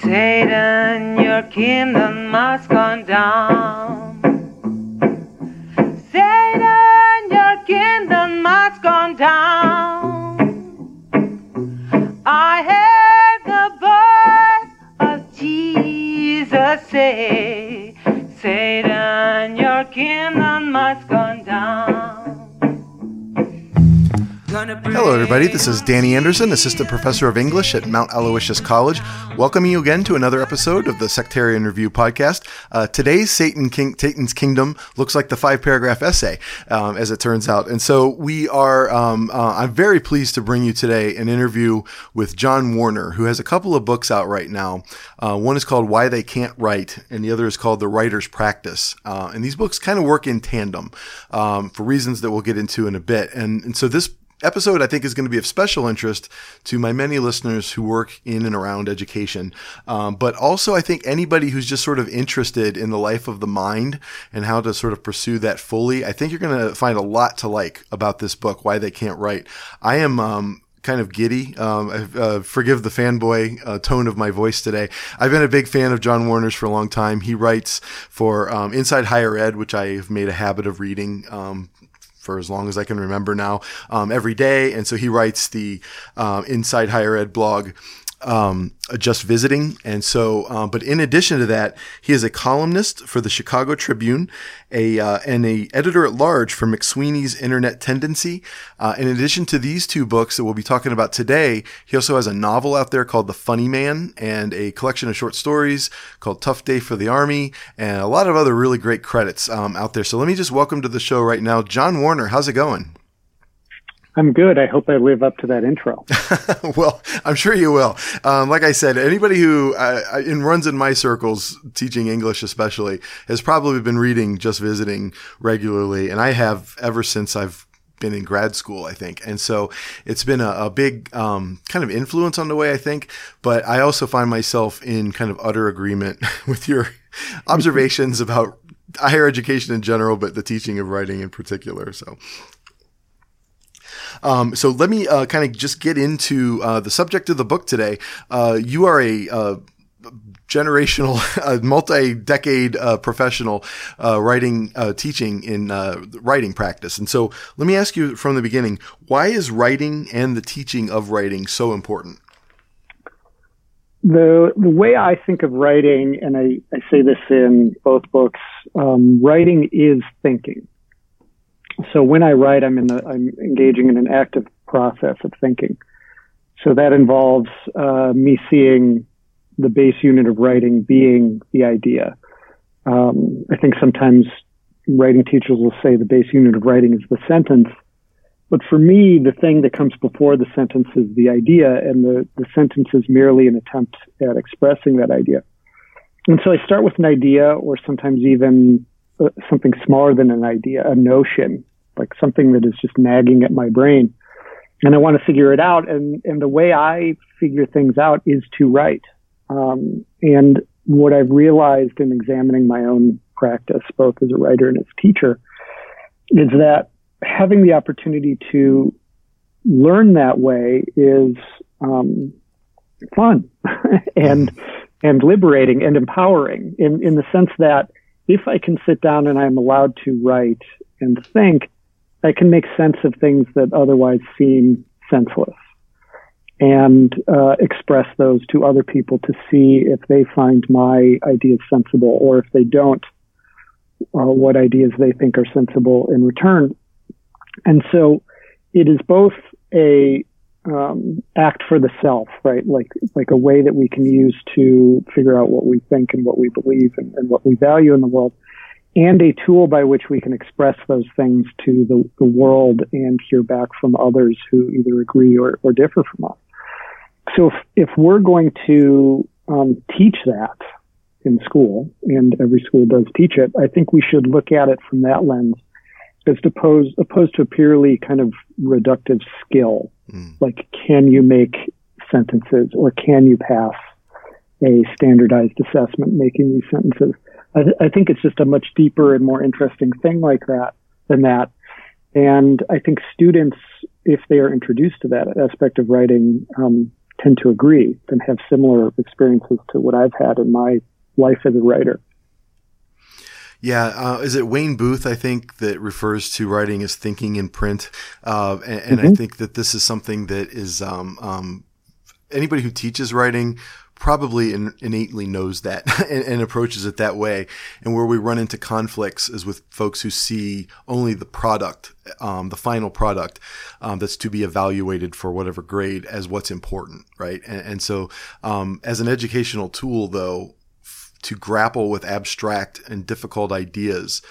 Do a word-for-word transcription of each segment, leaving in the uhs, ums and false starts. Satan, your kingdom must come down. Satan, your kingdom must come down. I heard the voice of Jesus say, Satan, your kingdom must come down. Hello everybody, this is Danny Anderson, Assistant Professor of English at Mount Aloysius College, welcoming you again to another episode of the Sectarian Review Podcast. Uh, today's Satan King, Satan's Kingdom looks like the five-paragraph essay, um, as it turns out. And so we are, um, uh, I'm very pleased to bring you today an interview with John Warner, who has a couple of books out right now. Uh, one is called Why They Can't Write, and the other is called The Writer's Practice. Uh, and these books kind of work in tandem um, for reasons that we'll get into in a bit. And, and so this episode, I think, is going to be of special interest to my many listeners who work in and around education, um, but also I think anybody who's just sort of interested in the life of the mind and how to sort of pursue that fully. I think you're going to find a lot to like about this book, Why They Can't Write. I am um, kind of giddy. Um, I, uh, forgive the fanboy uh, tone of my voice today. I've been a big fan of John Warner's for a long time. He writes for um, Inside Higher Ed, which I've made a habit of reading um for as long as I can remember now, um, every day. And so he writes the um, Inside Higher Ed blog, um, Just Visiting. And so, um, but in addition to that, he is a columnist for the Chicago Tribune, a uh, and a editor at large for McSweeney's Internet Tendency. Uh, in addition to these two books that we'll be talking about today, he also has a novel out there called The Funny Man and a collection of short stories called Tough Day for the Army and a lot of other really great credits um, out there. So let me just welcome to the show right now, John Warner. How's it going? I'm good. I hope I live up to that intro. Well, I'm sure you will. Um, like I said, anybody who uh, in runs in my circles, teaching English especially, has probably been reading Just Visiting regularly, and I have ever since I've been in grad school, I think. And so it's been a, a big um, kind of influence on the way I think, but I also find myself in kind of utter agreement with your observations about higher education in general, but the teaching of writing in particular. So... Um, so let me uh, kind of just get into uh, the subject of the book today. Uh, you are a uh, generational, uh, multi-decade uh, professional uh, writing, uh, teaching in uh, writing practice. And so let me ask you from the beginning, why is writing and the teaching of writing so important? The, the way I think of writing, and I, I say this in both books, um, writing is thinking. So when I write, I'm in the, I'm engaging in an active process of thinking. So that involves, uh, me seeing the base unit of writing being the idea. Um, I think sometimes writing teachers will say the base unit of writing is the sentence. But for me, the thing that comes before the sentence is the idea, and the, the sentence is merely an attempt at expressing that idea. And so I start with an idea, or sometimes even uh, something smaller than an idea, a notion, like something that is just nagging at my brain. And I want to figure it out. And, and the way I figure things out is to write. Um, and what I've realized in examining my own practice, both as a writer and as a teacher, is that having the opportunity to learn that way is um, fun and and liberating and empowering in, in the sense that if I can sit down and I'm allowed to write and think, I can make sense of things that otherwise seem senseless and uh, express those to other people to see if they find my ideas sensible, or if they don't, uh, what ideas they think are sensible in return. And so it is both a um, act for the self, right? Like, like a way that we can use to figure out what we think and what we believe and, and what we value in the world, and a tool by which we can express those things to the, the world and hear back from others who either agree or, or differ from us. So if, if we're going to um, teach that in school, and every school does teach it, I think we should look at it from that lens, as opposed, opposed to a purely kind of reductive skill. Mm. Like, can you make sentences, or can you pass a standardized assessment making these sentences? I, th- I think it's just a much deeper and more interesting thing like that than that. And I think students, if they are introduced to that aspect of writing, um, tend to agree and have similar experiences to what I've had in my life as a writer. Yeah. Uh, is it Wayne Booth, I think, that refers to writing as thinking in print? Uh, and and mm-hmm. I think that this is something that is um, um, anybody who teaches writing probably in, innately knows that and, and approaches it that way. And where we run into conflicts is with folks who see only the product, um, the final product um, that's to be evaluated for whatever grade as what's important, right? And, and so um, as an educational tool, though, to grapple with abstract and difficult ideas,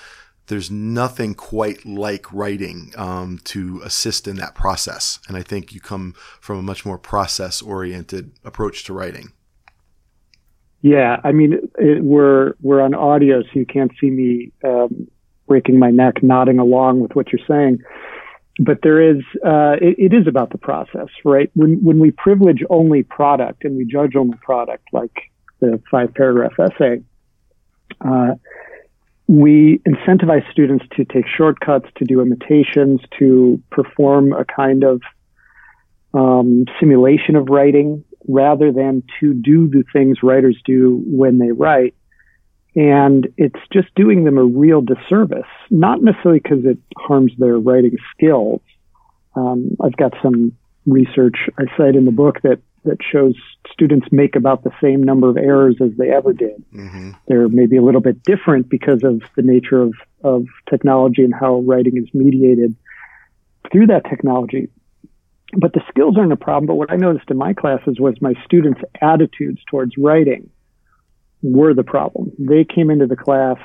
there's nothing quite like writing um, to assist in that process. And I think you come from a much more process-oriented approach to writing. Yeah, I mean, it, it, we're we're on audio, so you can't see me um, breaking my neck, nodding along with what you're saying. But there is, uh, it, it is about the process, right? When when we privilege only product and we judge only product, like the five paragraph essay, uh, we incentivize students to take shortcuts, to do imitations, to perform a kind of um, simulation of writing rather than to do the things writers do when they write. And it's just doing them a real disservice, not necessarily because it harms their writing skills. Um, I've got some research I cite in the book that that shows students make about the same number of errors as they ever did. Mm-hmm. They're maybe a little bit different because of the nature of, of technology and how writing is mediated through that technology. But the skills aren't a problem. But what I noticed in my classes was my students' attitudes towards writing were the problem. They came into the class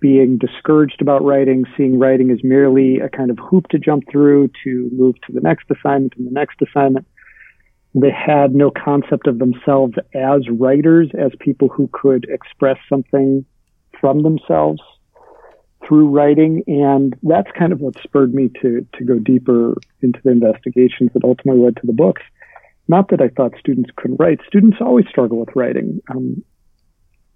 being discouraged about writing, seeing writing as merely a kind of hoop to jump through to move to the next assignment and the next assignment. They had no concept of themselves as writers, as people who could express something from themselves through writing. And that's kind of what spurred me to to go deeper into the investigations that ultimately led to the books. Not that I thought students couldn't write. Students always struggle with writing. Um,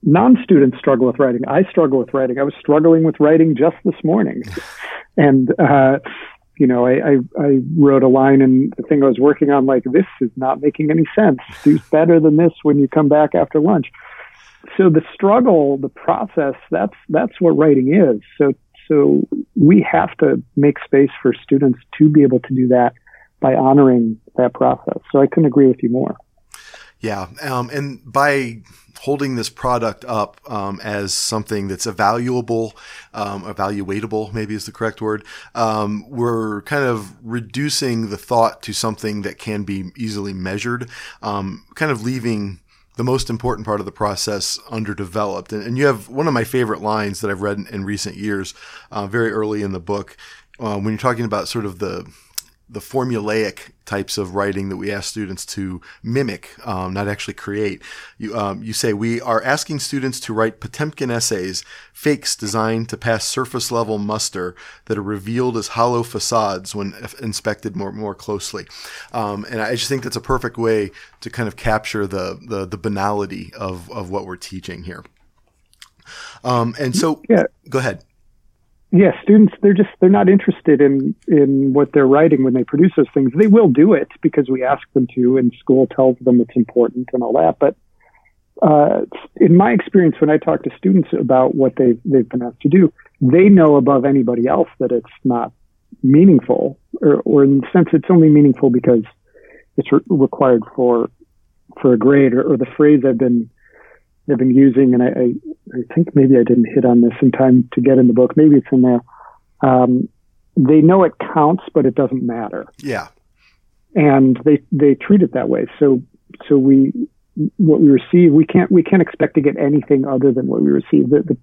non-students struggle with writing. I struggle with writing. I was struggling with writing just this morning. And, uh, You know, I, I, I wrote a line in the thing I was working on, like, this is not making any sense. Do better than this when you come back after lunch. So the struggle, the process, that's that's what writing is. So so we have to make space for students to be able to do that by honoring that process. So I couldn't agree with you more. Yeah, um, and by holding this product up um, as something that's evaluable, um, evaluatable maybe is the correct word, um, we're kind of reducing the thought to something that can be easily measured, um, kind of leaving the most important part of the process underdeveloped. And, and you have one of my favorite lines that I've read in, in recent years, uh, very early in the book, uh, when you're talking about sort of the the formulaic types of writing that we ask students to mimic, um, not actually create. You, um, you say, we are asking students to write Potemkin essays, fakes designed to pass surface level muster that are revealed as hollow facades when inspected more, more closely. Um, and I just think that's a perfect way to kind of capture the, the, the banality of, of what we're teaching here. Um, and so yeah. Go ahead. Yeah, students, they're just, they're not interested in, in what they're writing when they produce those things. They will do it because we ask them to and school tells them it's important and all that. But uh, in my experience, when I talk to students about what they've, they've been asked to do, they know above anybody else that it's not meaningful or, or in the sense it's only meaningful because it's re- required for for a grade or, or the phrase I've been They've been using, and I, I, I think maybe I didn't hit on this in time to get in the book. Maybe it's in there. Um, they know it counts, but it doesn't matter. Yeah, and they they treat it that way. So so we what we receive, we can't we can't expect to get anything other than what we receive. The the,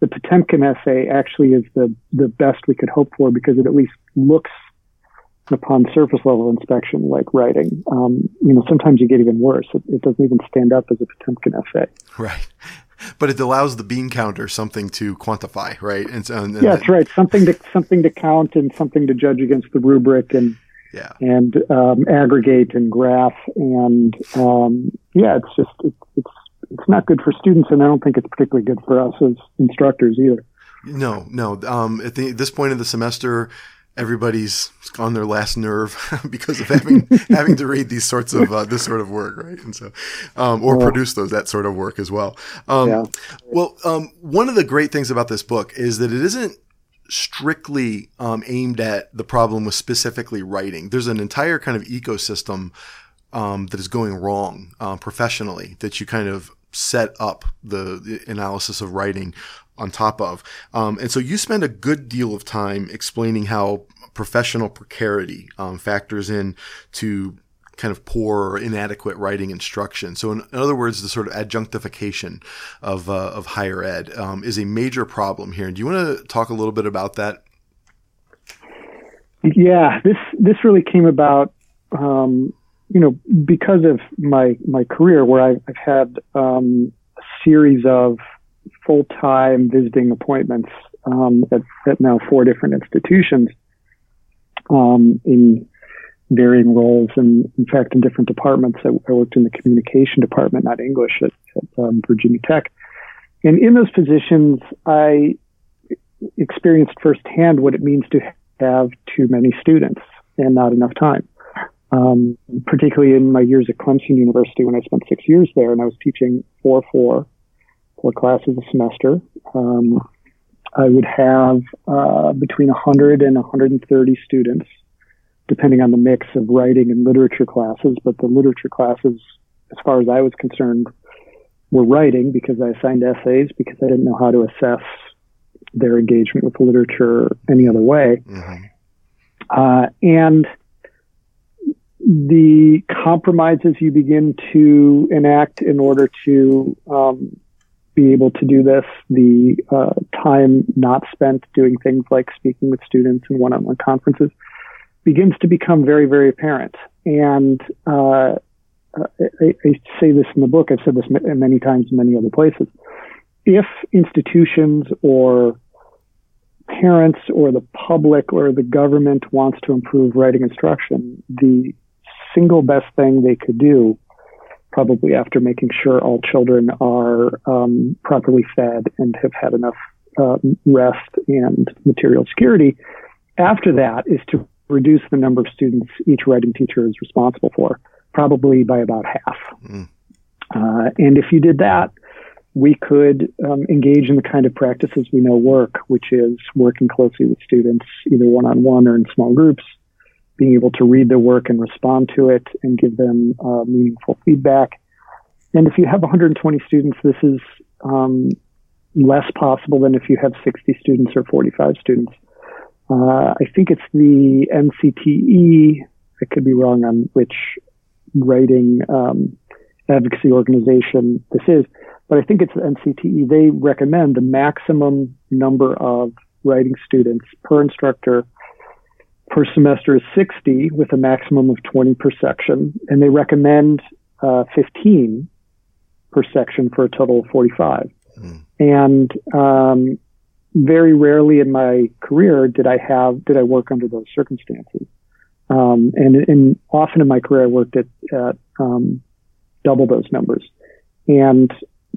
the Potemkin essay actually is the the best we could hope for because it at least looks upon surface level inspection like writing. Um, you know, sometimes you get even worse. It, it doesn't even stand up as a Potemkin essay. Right. But it allows the bean counter something to quantify, right? And, so, and, and yeah, that's right. Something to something to count and something to judge against the rubric and yeah. and um, aggregate and graph and um, yeah, it's just it, it's it's not good for students, and I don't think it's particularly good for us as instructors either. No, no. Um, at the, this point of the semester, everybody's on their last nerve because of having having to read these sorts of uh, this sort of work, right? And so, um, or yeah. produce those that sort of work as well. Um, yeah. Well, um, one of the great things about this book is that it isn't strictly um, aimed at the problem with specifically writing. There's an entire kind of ecosystem um, that is going wrong uh, professionally that you kind of set up the, the analysis of writing on top of. Um, and so you spend a good deal of time explaining how professional precarity um, factors in to kind of poor or inadequate writing instruction. So in other words, the sort of adjunctification of uh, of higher ed um, is a major problem here. Do you want to talk a little bit about that? Yeah, this this really came about, um, you know, because of my my career where I've, I've had um, a series of full-time visiting appointments um, at, at now four different institutions um, in varying roles, and in fact in different departments. I, I worked in the communication department, not English, at, at um, Virginia Tech. And in those positions, I experienced firsthand what it means to have too many students and not enough time, um, particularly in my years at Clemson University when I spent six years there and I was teaching four four. Four classes a semester. Um, I would have uh, between one hundred and one hundred thirty students, depending on the mix of writing and literature classes. But the literature classes, as far as I was concerned, were writing because I assigned essays because I didn't know how to assess their engagement with the literature any other way. Mm-hmm. Uh, and the compromises you begin to enact in order to um, be able to do this, the uh, time not spent doing things like speaking with students and one-on-one conferences begins to become very, very apparent. And uh, I, I say this in the book, I've said this many times in many other places. If institutions or parents or the public or the government wants to improve writing instruction, the single best thing they could do, probably after making sure all children are um, properly fed and have had enough uh, rest and material security, after that is to reduce the number of students each writing teacher is responsible for, probably by about half. Mm. Uh, and if you did that, we could um, engage in the kind of practices we know work, which is working closely with students, either one-on-one or in small groups, being able to read their work and respond to it and give them uh, meaningful feedback. And if you have one hundred twenty students, this is um, less possible than if you have sixty students or forty-five students. Uh, I think it's the N C T E, I could be wrong on which writing um, advocacy organization this is, but I think it's the N C T E. They recommend the maximum number of writing students per instructor per semester is sixty with a maximum of twenty per section, and they recommend uh, fifteen per section for a total of forty-five. Mm. And um, very rarely in my career did I have did I work under those circumstances. Um, and, and often in my career I worked at, at um, double those numbers. And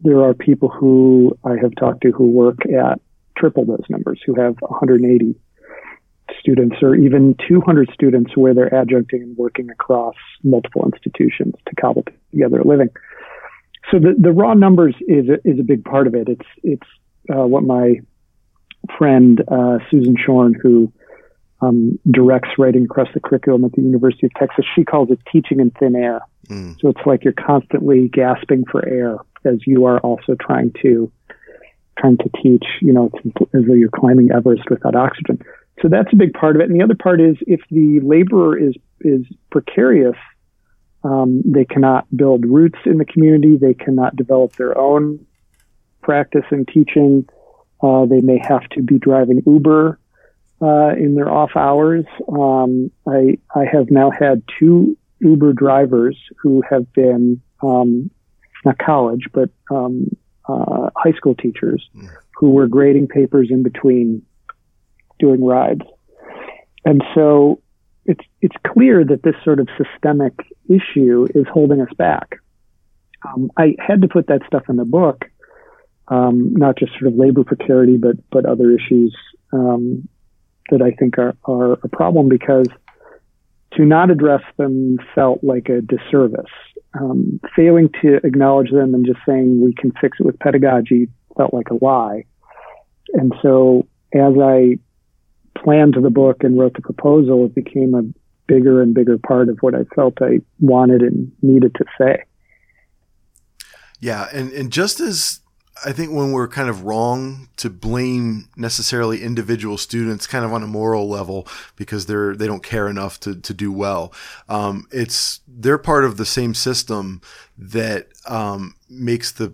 there are people who I have talked to who work at triple those numbers, who have one hundred eighty students or even two hundred students where they're adjuncting and working across multiple institutions to cobble together a living. So the, the raw numbers is a, is a big part of it. It's it's uh, what my friend uh, Susan Shorn, who um, directs writing across the curriculum at the University of Texas, she calls it teaching in thin air. Mm. So it's like you're constantly gasping for air as you are also trying to trying to teach, you know, as though you're climbing Everest without oxygen. So that's a big part of it. And the other part is if the laborer is is precarious, um, they cannot build roots in the community. They cannot develop their own practice and teaching. Uh, they may have to be driving Uber uh, in their off hours. Um, I, I have now had two Uber drivers who have been, um, not college, but um, uh, high school teachers who were grading papers in between doing rides. And so it's it's clear that this sort of systemic issue is holding us back. um, I had to put that stuff in the book, um, not just sort of labor precarity, but but other issues um, that I think are, are a problem, because to not address them felt like a disservice. Um, failing to acknowledge them and just saying we can fix it with pedagogy felt like a lie. And so as I planned the book and wrote the proposal, it became a bigger and bigger part of what I felt I wanted and needed to say. Yeah. And, and just as I think when we're kind of wrong to blame necessarily individual students kind of on a moral level because they're, they don't care enough to, to do well. Um, it's, they're part of the same system that um, makes the,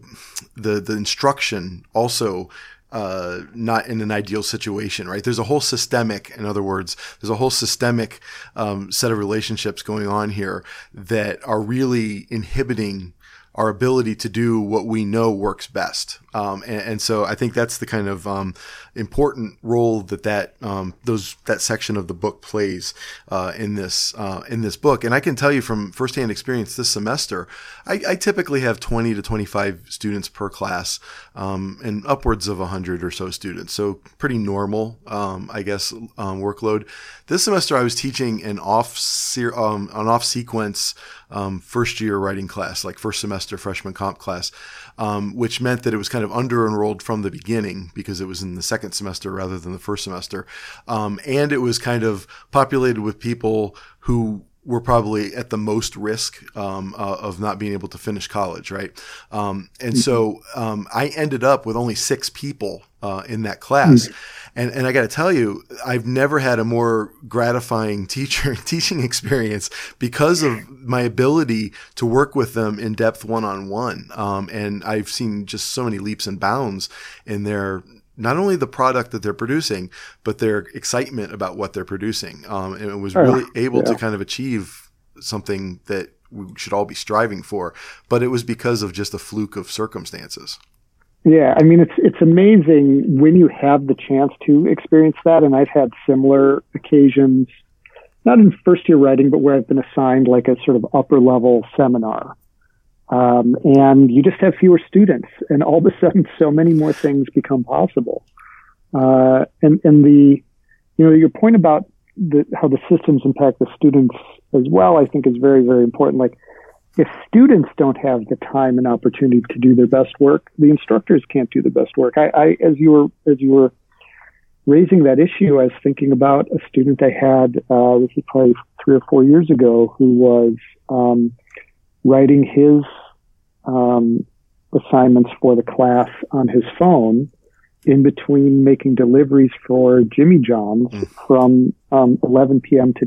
the, the instruction also Uh, not in an ideal situation, right? There's a whole systemic, in other words, there's a whole systemic um, set of relationships going on here that are really inhibiting our ability to do what we know works best. Um, and, and so I think that's the kind of um, important role that that, um, those, that section of the book plays uh, in this, uh, in this book. And I can tell you from firsthand experience this semester, I, I typically have twenty to twenty-five students per class, um, and upwards of one hundred or so students. So pretty normal, um, I guess, um, workload. This semester I was teaching an off, se- um, an off sequence um, first year writing class, like first semester freshman comp class, um, which meant that it was kind of under-enrolled from the beginning because it was in the second semester rather than the first semester. Um, and it was kind of populated with people who were probably at the most risk um, uh, of not being able to finish college, right? Um, and mm-hmm. so um, I ended up with only six people uh, in that class. Mm-hmm. And and I got to tell you, I've never had a more gratifying teacher teaching experience because of my ability to work with them in depth one-on-one. Um, and I've seen just so many leaps and bounds in their, not only the product that they're producing, but their excitement about what they're producing. Um, and it was really able yeah. to kind of achieve something that we should all be striving for, but it was because of just a fluke of circumstances. Yeah, I mean, it's it's amazing when you have the chance to experience that. And I've had similar occasions, not in first year writing, but where I've been assigned like a sort of upper level seminar. Um, and you just have fewer students, and all of a sudden so many more things become possible. Uh, and, and the, you know, your point about the, how the systems impact the students as well, I think is very, very important. Like, if students don't have the time and opportunity to do their best work, the instructors can't do the best work. I, I as you were as you were raising that issue, I was thinking about a student I had, uh, this was probably three or four years ago, who was um, writing his um, assignments for the class on his phone in between making deliveries for Jimmy John's mm. from um, eleven p.m. to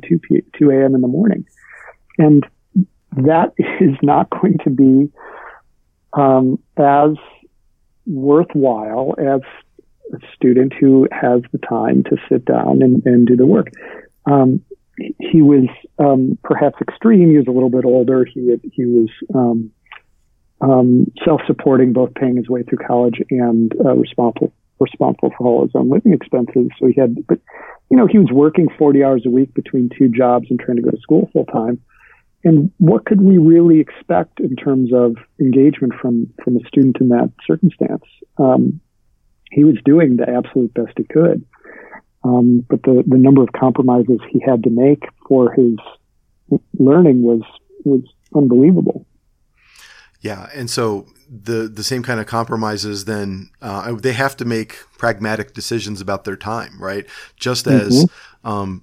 two a.m. in the morning, and that is not going to be um, as worthwhile as a student who has the time to sit down and, and do the work. Um, he was um, perhaps extreme. He was a little bit older. He had, he was um, um, self-supporting, both paying his way through college and uh, responsible responsible for all his own living expenses. So he had, but you know, he was working forty hours a week between two jobs and trying to go to school full time. And what could we really expect in terms of engagement from, from a student in that circumstance? Um, he was doing the absolute best he could. Um, but the, the number of compromises he had to make for his learning was, was unbelievable. Yeah. And so the, the same kind of compromises, then uh, they have to make pragmatic decisions about their time, right? Just as, mm-hmm. um,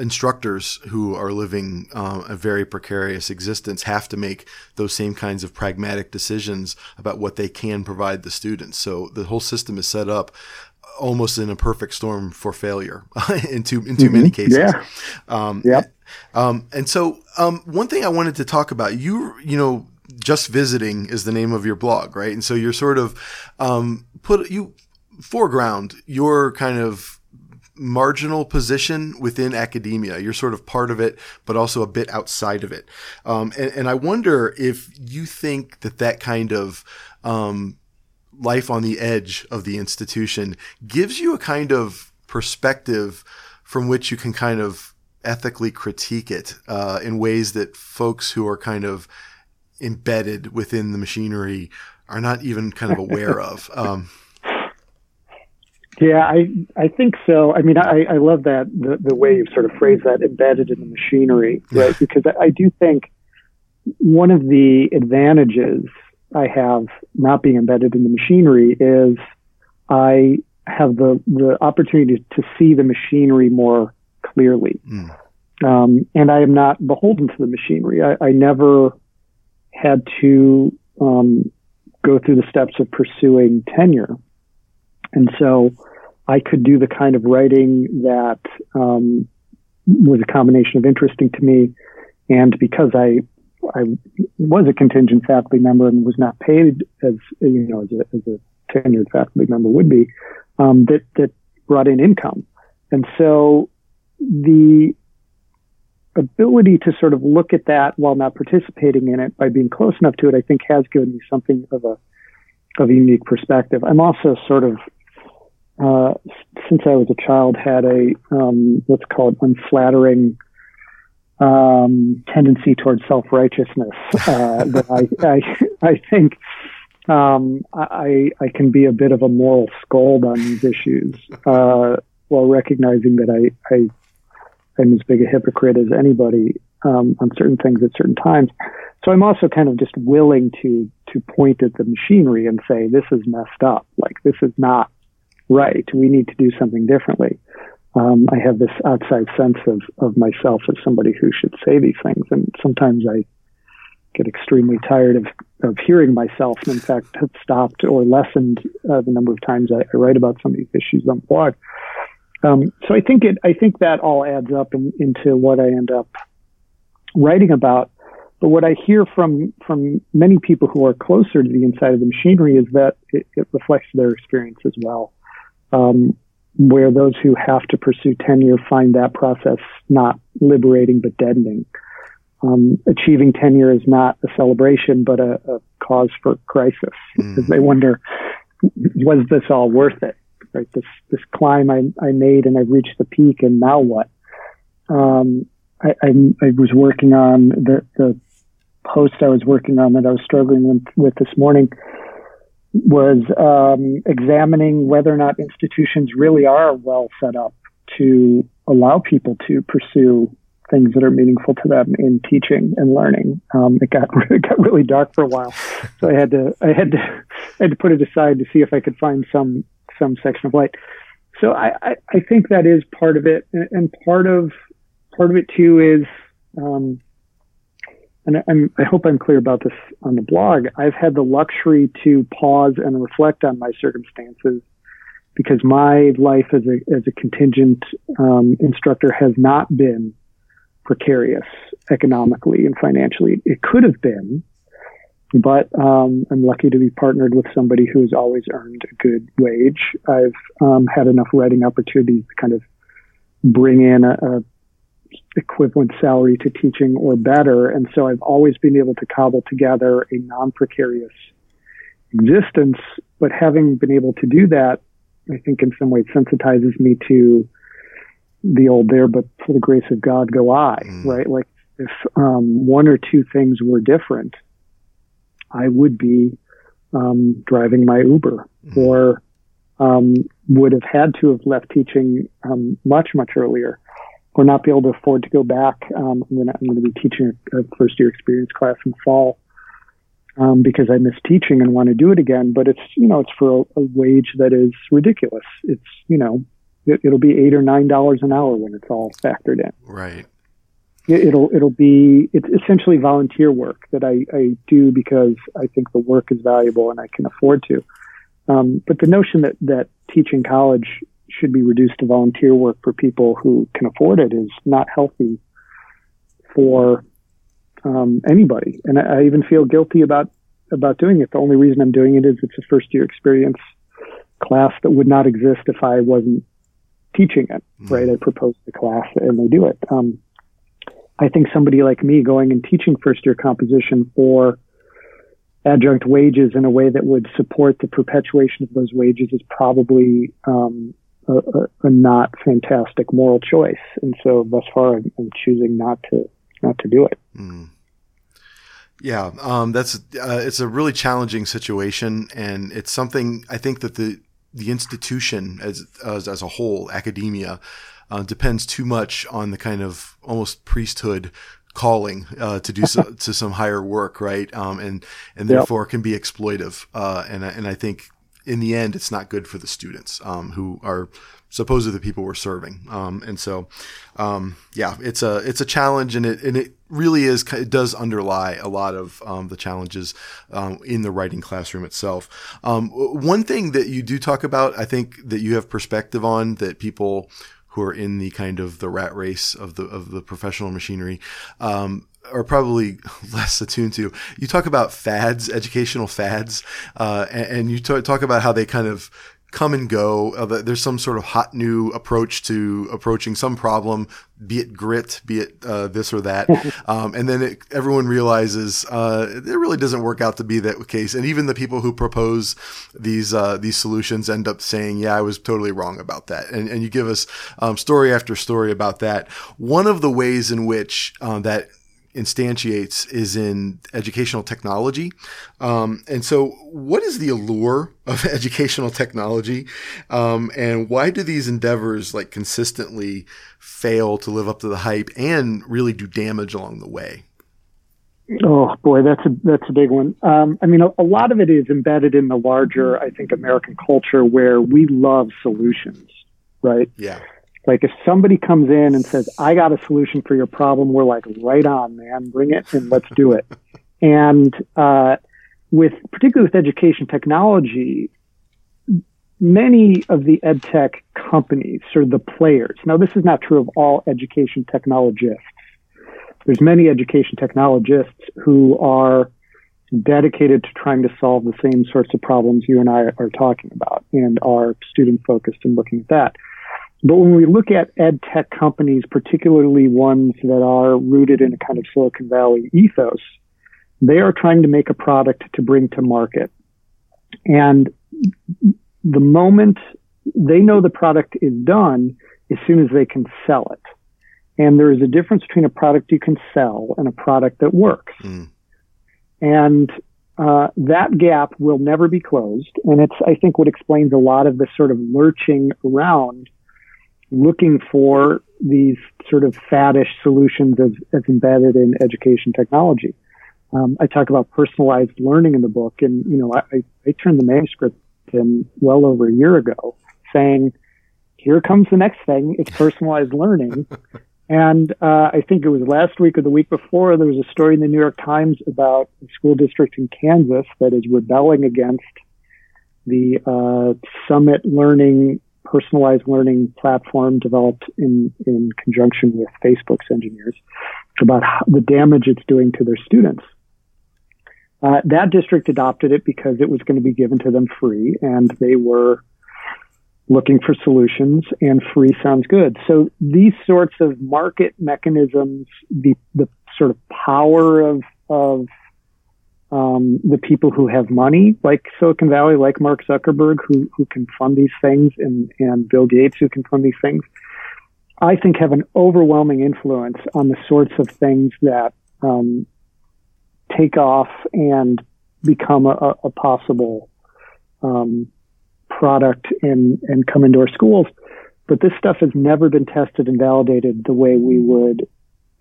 instructors who are living um, a very precarious existence have to make those same kinds of pragmatic decisions about what they can provide the students. So the whole system is set up almost in a perfect storm for failure in too, in too mm-hmm. many cases. Yeah. Um, yep. um, and so um, one thing I wanted to talk about, you, you know, Just Visiting is the name of your blog, right? And so you're sort of um, put you foreground your kind of marginal position within academia. You're sort of part of it, but also a bit outside of it. Um, and, and I wonder if you think that that kind of um, life on the edge of the institution gives you a kind of perspective from which you can kind of ethically critique it uh, in ways that folks who are kind of embedded within the machinery are not even kind of aware of. Um, yeah, I I think so. I mean, I, I love that, the, the way you've sort of phrased that, embedded in the machinery, right? Because I, I do think one of the advantages I have not being embedded in the machinery is I have the, the opportunity to see the machinery more clearly. Mm. Um, and I am not beholden to the machinery. I, I never had to um, go through the steps of pursuing tenure. And so I could do the kind of writing that um, was a combination of interesting to me. And because I I was a contingent faculty member and was not paid as, you know, as a, as a tenured faculty member would be, um, that, that brought in income. And so the ability to sort of look at that while not participating in it by being close enough to it, I think has given me something of a, of a unique perspective. I'm also sort of, uh, since I was a child, had a, um, what's called unflattering, um, tendency towards self-righteousness, uh, that I, I, I think, um, I, I can be a bit of a moral scold on these issues, uh, while recognizing that I, I, I'm as big a hypocrite as anybody um, on certain things at certain times. So I'm also kind of just willing to to point at the machinery and say, this is messed up. Like, this is not right. We need to do something differently. Um, I have this outside sense of, of myself as somebody who should say these things. And sometimes I get extremely tired of, of hearing myself, and in fact have stopped or lessened uh, the number of times I, I write about some of these issues on the blog. Um, so I think it, I think that all adds up in, into what I end up writing about. But what I hear from, from many people who are closer to the inside of the machinery is that it, it reflects their experience as well. Um, where those who have to pursue tenure find that process not liberating, but deadening. Um, achieving tenure is not a celebration, but a, a cause for crisis. Mm. 'Cause they wonder, was this all worth it? Right, this this climb I, I made, and I've reached the peak, and now what? Um, I, I, I was working on the, the post I was working on that I was struggling with this morning was um, examining whether or not institutions really are well set up to allow people to pursue things that are meaningful to them in teaching and learning. Um, it got it got really dark for a while, so I had to I had to I had to put it aside to see if I could find some. some section of light. So I, I, I think that is part of it. And, and part of, part of it too is, um, and I, I'm, I hope I'm clear about this on the blog. I've had the luxury to pause and reflect on my circumstances because my life as a, as a contingent, um, instructor has not been precarious economically and financially. It could have been. But um, I'm lucky to be partnered with somebody who has always earned a good wage. I've um, had enough writing opportunities to kind of bring in a, a equivalent salary to teaching or better. And so I've always been able to cobble together a non-precarious existence. But having been able to do that, I think in some ways sensitizes me to the old there, but for the grace of God go I, mm. right? Like if um, one or two things were different, I would be um, driving my Uber, or um, would have had to have left teaching um, much, much earlier, or not be able to afford to go back. Um, I'm going I'm going to be teaching a first-year experience class in fall um, because I miss teaching and want to do it again. But it's you know it's for a, a wage that is ridiculous. It's you know it, it'll be eight or nine dollars an hour when it's all factored in. Right. It'll it'll be it's essentially volunteer work that I, I do because I think the work is valuable and I can afford to. Um, but the notion that, that teaching college should be reduced to volunteer work for people who can afford it is not healthy for um, anybody. And I, I even feel guilty about about doing it. The only reason I'm doing it is it's a first year experience class that would not exist if I wasn't teaching it. Mm-hmm. Right? I propose the class and they do it. Um, I think somebody like me going and teaching first-year composition for adjunct wages in a way that would support the perpetuation of those wages is probably um, a, a not fantastic moral choice. And so thus far, I'm, I'm choosing not to not to do it. Mm. Yeah, um, that's uh, it's a really challenging situation, and it's something I think that the the institution as as, as a whole, academia, uh, depends too much on the kind of almost priesthood calling uh, to do so, to some higher work, right? Um, and and therefore yep. can be exploitive, uh, and and I think in the end it's not good for the students um, who are supposedly the people we're serving. Um, and so, um, yeah, it's a it's a challenge, and it and it really is it does underlie a lot of um, the challenges um, in the writing classroom itself. Um, one thing that you do talk about, I think that you have perspective on that people who are in the kind of the rat race of the of the professional machinery um, are probably less attuned to. You talk about fads, educational fads, uh, and, and you t- talk about how they kind of come and go. Uh, there's some sort of hot new approach to approaching some problem, be it grit, be it uh, this or that. Um, and then it, everyone realizes uh, it really doesn't work out to be that case. And even the people who propose these uh, these solutions end up saying, yeah, I was totally wrong about that. And, and you give us um, story after story about that. One of the ways in which uh, that instantiates is in educational technology. Um, and so what is the allure of educational technology? Um, and why do these endeavors like consistently fail to live up to the hype and really do damage along the way? Oh boy, that's a, that's a big one. Um, I mean, a, a lot of it is embedded in the larger, I think, American culture where we love solutions, right? Yeah. Like if somebody comes in and says, I got a solution for your problem, we're like, right on, man, bring it and let's do it. And uh, with particularly with education technology, many of the ed tech companies are the players. Now, this is not true of all education technologists. There's many education technologists who are dedicated to trying to solve the same sorts of problems you and I are talking about and are student-focused and looking at that. But when we look at ed tech companies, particularly ones that are rooted in a kind of Silicon Valley ethos, they are trying to make a product to bring to market. And the moment they know the product is done, as soon as they can sell it. And there is a difference between a product you can sell and a product that works. Mm. And Uh, that gap will never be closed. And it's, I think, what explains a lot of this sort of lurching around, looking for these sort of faddish solutions as, as embedded in education technology. Um, I talk about personalized learning in the book. And, you know, I, I, I turned the manuscript in well over a year ago saying, here comes the next thing. It's personalized learning. And uh, I think it was last week or the week before, there was a story in the New York Times about a school district in Kansas that is rebelling against the uh, Summit Learning, personalized learning platform developed in, in conjunction with Facebook's engineers about how, the damage it's doing to their students. Uh, that district adopted it because it was going to be given to them free, and they were looking for solutions, and free sounds good. So these sorts of market mechanisms, the the sort of power of of um, the people who have money, like Silicon Valley, like Mark Zuckerberg, who who can fund these things, and, and Bill Gates, who can fund these things, I think have an overwhelming influence on the sorts of things that um, take off and become a, a possible um product and, and come into our schools. But this stuff has never been tested and validated the way we would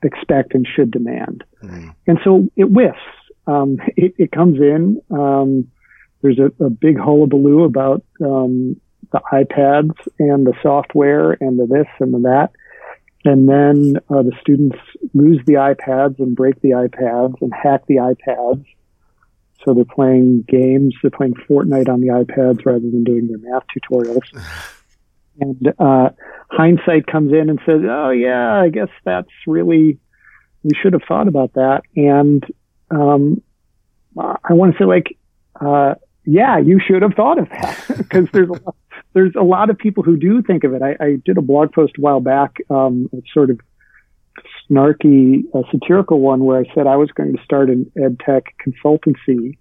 expect and should demand. Mm. And so it whiffs. Um, it, it comes in. Um, there's a, a big hullabaloo about um, the iPads and the software and the this and the that. And then uh, the students lose the iPads and break the iPads and hack the iPads. So they're playing games, they're playing Fortnite on the iPads rather than doing their math tutorials. And uh, hindsight comes in and says, oh yeah, I guess that's really, we should have thought about that. And um, I want to say like, uh, yeah, you should have thought of that, because there's, a lot, there's a lot of people who do think of it. I, I did a blog post a while back, um, sort of snarky, uh, satirical one where I said I was going to start an ed tech consultancy,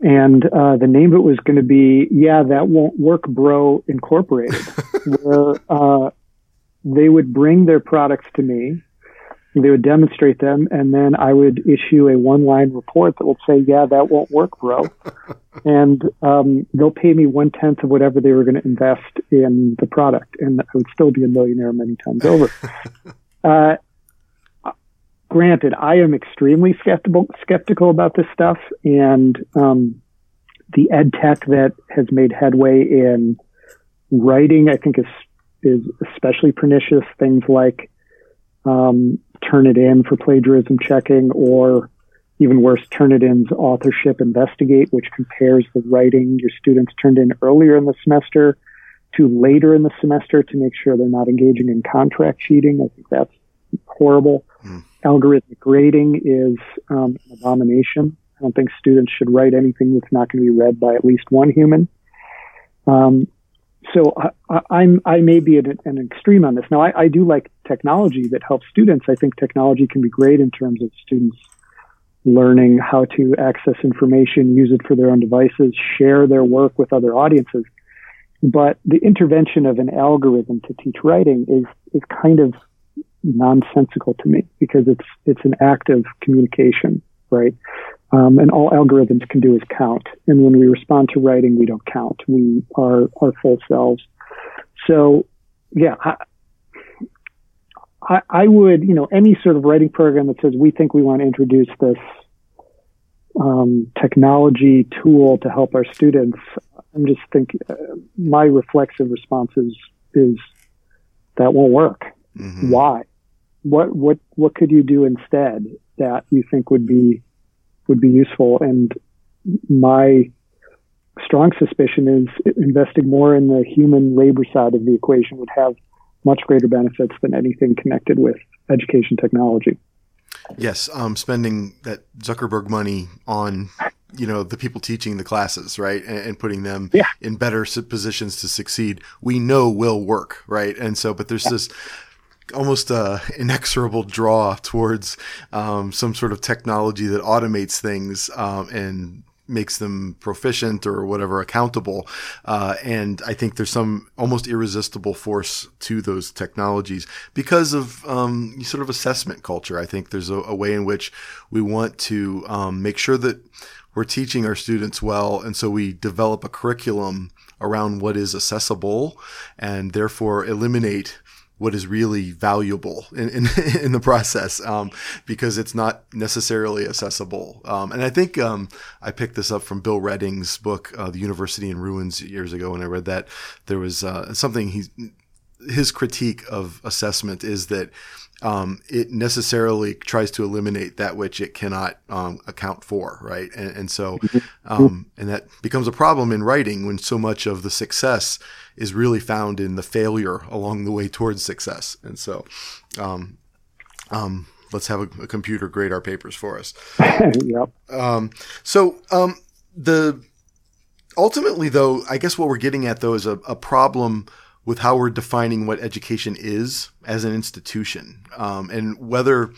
and uh, the name of it was going to be, yeah, that won't work, bro, Incorporated, where uh, they would bring their products to me, They would demonstrate them, and then I would issue a one-line report that would say, yeah, that won't work, bro. And um, they'll pay me one-tenth of whatever they were going to invest in the product, and I would still be a millionaire many times over. uh, granted, I am extremely skeptical, skeptical about this stuff, and um, the ed tech that has made headway in writing, I think, is, is especially pernicious. Things like um, Turn It In for plagiarism checking, or even worse, Turn It In's Authorship Investigate, which compares the writing your students turned in earlier in the semester to later in the semester to make sure they're not engaging in contract cheating. I think that's horrible. Mm. Algorithmic grading is um, an abomination. I don't think students should write anything that's not going to be read by at least one human. Um, So I, I, I'm, I may be an, an extreme on this. Now, I, I do like technology that helps students. I think technology can be great in terms of students learning how to access information, use it for their own devices, share their work with other audiences. But the intervention of an algorithm to teach writing is, is kind of nonsensical to me, because it's, it's an act of communication, right? Um, and all algorithms can do is count. And when we respond to writing, we don't count. We are our full selves. So, yeah, I, I would, you know, any sort of writing program that says, we think we want to introduce this um, technology tool to help our students, I'm just thinking, uh, my reflexive response is, is that won't work. Mm-hmm. Why? What, what, what could you do instead that you think would be would be useful? And my strong suspicion is investing more in the human labor side of the equation would have much greater benefits than anything connected with education technology. Yes. Um, spending that Zuckerberg money on, you know, the people teaching the classes, right. And, and putting them yeah. in better positions to succeed, we know will work. Right. And so, but there's yeah. this almost a inexorable draw towards um, some sort of technology that automates things um, and makes them proficient or whatever, accountable. Uh, and I think there's some almost irresistible force to those technologies because of um, sort of assessment culture. I think there's a, a way in which we want to um, make sure that we're teaching our students well. And so we develop a curriculum around what is accessible and therefore eliminate what is really valuable in, in, in the process, um, because it's not necessarily accessible. Um, and I think um, I picked this up from Bill Redding's book, uh, The University in Ruins, years ago. When I read that, there was uh, something he, his critique of assessment is that um, it necessarily tries to eliminate that which it cannot um, account for, right? And, and so, um, and that becomes a problem in writing when so much of the success is really found in the failure along the way towards success. And so, um, um, let's have a, a computer grade our papers for us. Yep. Um, so, um, the, ultimately though, I guess what we're getting at though is a, a problem with how we're defining what education is as an institution, um, and whether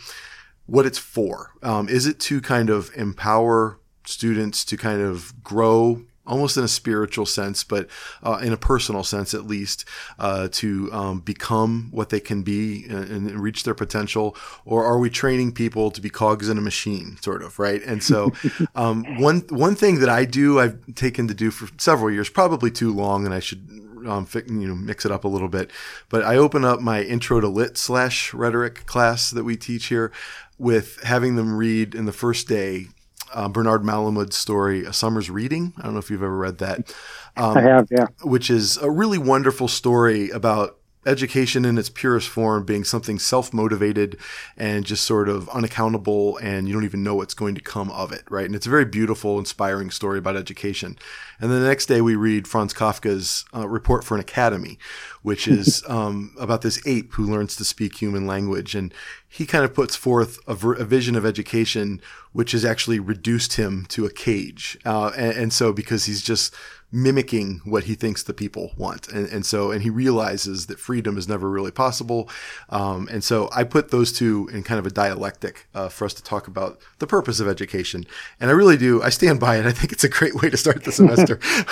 what it's for. Um, is it to kind of empower students to kind of grow almost in a spiritual sense, but uh, in a personal sense, at least, uh, to um, become what they can be and, and reach their potential? Or are we training people to be cogs in a machine, sort of, right? And so um, one one thing that I do, I've taken to do for several years, probably too long, and I should um, fi- you know, mix it up a little bit. But I open up my intro to lit slash rhetoric class that we teach here with having them read in the first day Uh, Bernard Malamud's story, A Summer's Reading. I don't know if you've ever read that. Um, I have, yeah. Which is a really wonderful story about education in its purest form being something self-motivated and just sort of unaccountable, and you don't even know what's going to come of it, right? And it's a very beautiful, inspiring story about education. And then the next day we read Franz Kafka's uh, Report for an Academy, which is um, about this ape who learns to speak human language. And he kind of puts forth a, ver- a vision of education, which has actually reduced him to a cage. Uh, and, and so because he's just mimicking what he thinks the people want. And, and so, and he realizes that freedom is never really possible. Um, and so I put those two in kind of a dialectic uh, for us to talk about the purpose of education. And I really do. I stand by it. I think it's a great way to start the semester.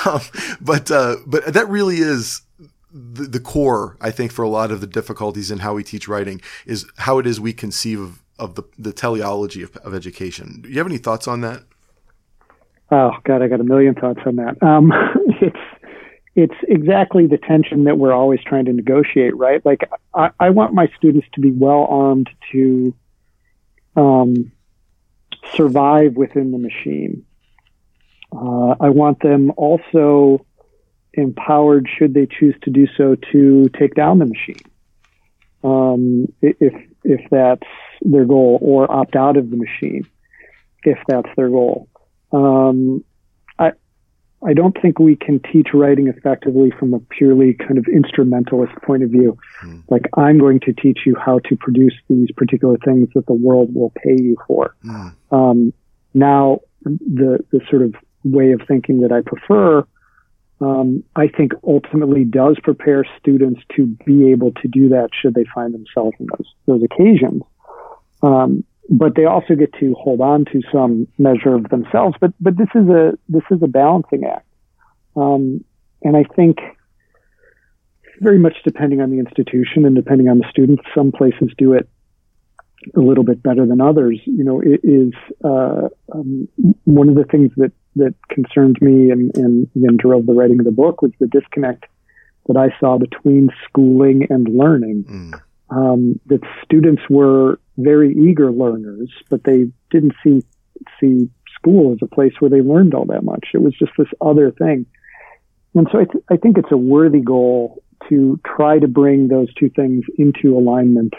um, but, uh, but that really is the, the core, I think, for a lot of the difficulties in how we teach writing is how it is we conceive of, of the, the teleology of, of education. Do you have any thoughts on that? Oh, God, I got a million thoughts on that. Um, it's it's exactly the tension that we're always trying to negotiate, right? Like, I, I want my students to be well-armed to um, survive within the machine. Uh, I want them also empowered, should they choose to do so, to take down the machine, um, if if that's their goal, or opt out of the machine, if that's their goal. Um, I I don't think we can teach writing effectively from a purely kind of instrumentalist point of view. Mm. Like, I'm going to teach you how to produce these particular things that the world will pay you for. Mm. Um, now, the the sort of way of thinking that I prefer, um, I think ultimately does prepare students to be able to do that should they find themselves in those those occasions. Um, But they also get to hold on to some measure of themselves. But but this is a this is a balancing act, um, and I think very much depending on the institution and depending on the student. Some places do it a little bit better than others. You know, it is uh, um, one of the things that, that concerned me and and then drove the writing of the book was the disconnect that I saw between schooling and learning. Mm. Um, that students were very eager learners, but they didn't see see school as a place where they learned all that much. It was just this other thing. And so I, th- I think it's a worthy goal to try to bring those two things into alignment